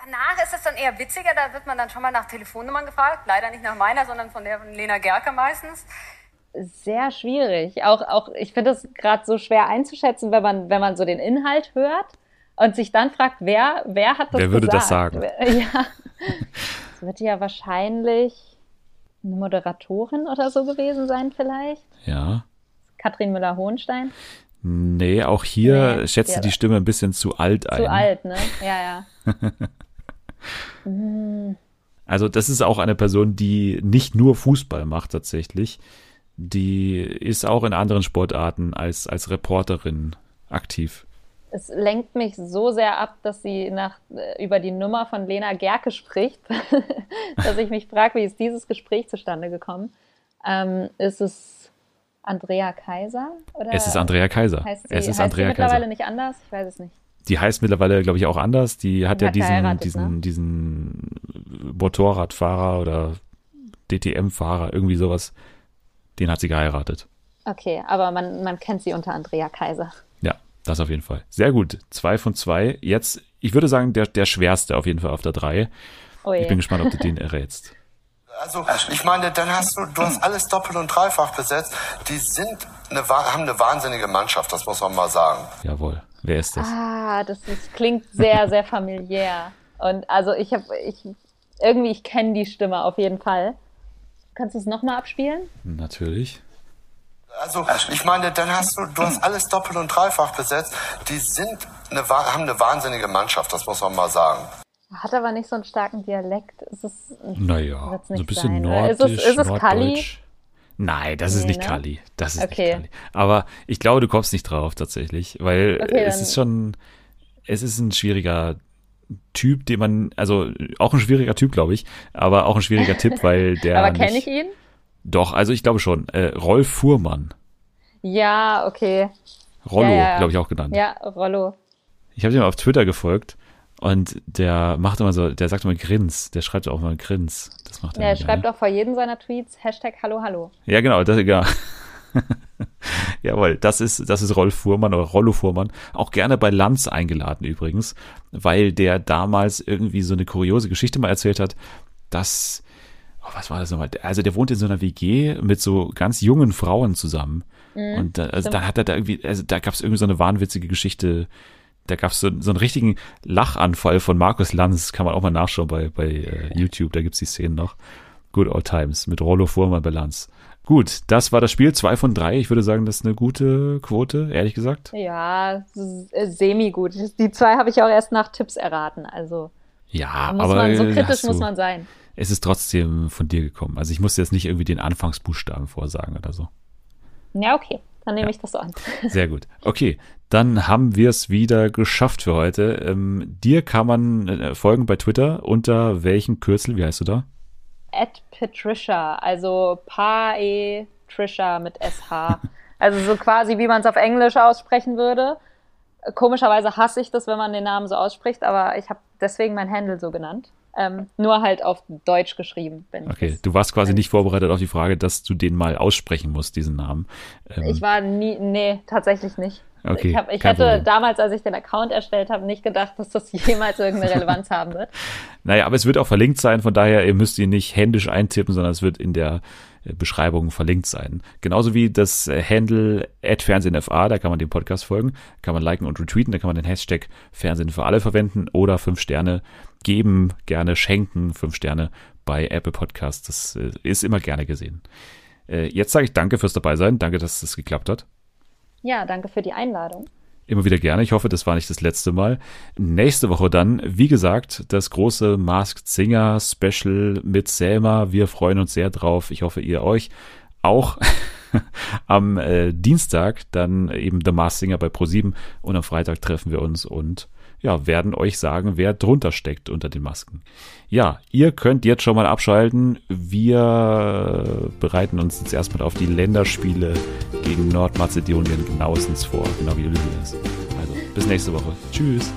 Danach ist es dann eher witziger, da wird man dann schon mal nach Telefonnummern gefragt. Leider nicht nach meiner, sondern von der von Lena Gerke meistens. Sehr schwierig. Auch ich finde es gerade so schwer einzuschätzen, wenn man so den Inhalt hört und sich dann fragt, wer hat das gesagt? Wer würde das sagen? Ja. Das wird ja wahrscheinlich eine Moderatorin oder so gewesen sein vielleicht. Ja. Katrin Müller-Hohenstein? Nee, auch hier schätzt du die Stimme ein bisschen zu alt ein. Zu alt, ne? Ja. Also das ist auch eine Person, die nicht nur Fußball macht tatsächlich. Die ist auch in anderen Sportarten als Reporterin aktiv. Es lenkt mich so sehr ab, dass sie über die Nummer von Lena Gerke spricht, dass ich mich frage, wie ist dieses Gespräch zustande gekommen? Ist es Andrea Kaiser? Oder es ist Andrea Kaiser. Heißt sie mittlerweile nicht anders? Ich weiß es nicht. Die heißt mittlerweile, glaube ich, auch anders. Die hat ja diesen Motorradfahrer oder DTM-Fahrer, irgendwie sowas. Den hat sie geheiratet. Okay, aber man kennt sie unter Andrea Kaiser. Ja, das auf jeden Fall. Sehr gut. 2 von 2. Jetzt, ich würde sagen, der schwerste auf jeden Fall auf der 3. Oh je. Ich bin gespannt, ob du den errätst. Also, ich meine, dann hast du hast alles doppelt und dreifach besetzt. Die haben eine wahnsinnige Mannschaft, das muss man mal sagen. Jawohl. Wer ist das? Ah, das klingt sehr, sehr familiär. Und also, ich kenne die Stimme auf jeden Fall. Kannst du es nochmal abspielen? Natürlich. Also, ich meine, dann hast du hast alles doppelt und dreifach besetzt. Die haben eine wahnsinnige Mannschaft, das muss man mal sagen. Hat aber nicht so einen starken Dialekt. Naja, so ein bisschen sein, nordisch, ist es Kalli? Nein, das ist nicht Kalli. Das ist nicht Kalli. Aber ich glaube, du kommst nicht drauf tatsächlich, weil es ist ein schwieriger Typ, auch ein schwieriger Typ, glaube ich, aber auch ein schwieriger Tipp, weil der Aber kenne ich ihn? Doch, also ich glaube schon. Rolf Fuhrmann. Ja, okay. Rollo, glaube ich, auch genannt. Ja, Rollo. Ich habe den mal auf Twitter gefolgt. Und der macht immer so, der sagt immer Grins, der schreibt auch immer Grins. Das macht er schreibt auch vor jedem seiner Tweets #HalloHallo. Ja, genau, das ist egal. Jawohl, das ist Rolf Fuhrmann oder Rollo Fuhrmann. Auch gerne bei Lanz eingeladen übrigens, weil der damals irgendwie so eine kuriose Geschichte mal erzählt hat, dass, was war das nochmal? Also der wohnt in so einer WG mit so ganz jungen Frauen zusammen. Mhm, und dann hat er da irgendwie, also da gab es irgendwie so eine wahnwitzige Geschichte. Da gab es so einen richtigen Lachanfall von Markus Lanz, kann man auch mal nachschauen bei YouTube, da gibt es die Szenen noch. Good Old Times mit Rollo Fuhrmann bei Lanz. Gut, das war das Spiel, 2 von 3. Ich würde sagen, das ist eine gute Quote, ehrlich gesagt. Ja, semi-gut. Die 2 habe ich auch erst nach Tipps erraten. Also ja, so kritisch muss man sein. Es ist trotzdem von dir gekommen. Also ich musste jetzt nicht irgendwie den Anfangsbuchstaben vorsagen oder so. Ja, okay. Dann nehme ich das an. Sehr gut. Okay, dann haben wir es wieder geschafft für heute. Dir kann man folgen bei Twitter unter welchem Kürzel? Wie heißt du da? @Patricia, also Pae-Trisha mit SH. Also so quasi, wie man es auf Englisch aussprechen würde. Komischerweise hasse ich das, wenn man den Namen so ausspricht, aber ich habe deswegen mein Handle so genannt. Nur halt auf Deutsch geschrieben bin. Okay, du warst quasi nicht vorbereitet auf die Frage, dass du den mal aussprechen musst, diesen Namen. Ich war tatsächlich nicht. Okay, ich hätte damals, als ich den Account erstellt habe, nicht gedacht, dass das jemals irgendeine Relevanz haben wird. Naja, aber es wird auch verlinkt sein, von daher, ihr müsst ihn nicht händisch eintippen, sondern es wird in der Beschreibung verlinkt sein. Genauso wie das Handle @FernsehenFA, da kann man dem Podcast folgen, kann man liken und retweeten, da kann man den Hashtag Fernsehen für alle verwenden oder 5 Sterne geben, gerne schenken, 5 Sterne bei Apple Podcasts. Das ist immer gerne gesehen. Jetzt sage ich danke fürs Dabeisein. Danke, dass es geklappt hat. Ja, danke für die Einladung. Immer wieder gerne. Ich hoffe, das war nicht das letzte Mal. Nächste Woche dann, wie gesagt, das große Masked Singer Special mit Selma. Wir freuen uns sehr drauf. Ich hoffe, ihr euch auch. Am Dienstag dann eben The Masked Singer bei Pro7 und am Freitag treffen wir uns und ja, werden euch sagen, wer drunter steckt unter den Masken. Ja, ihr könnt jetzt schon mal abschalten. Wir bereiten uns jetzt erstmal auf die Länderspiele gegen Nordmazedonien genauestens vor, genau wie Olivia ist. Also, bis nächste Woche. Tschüss.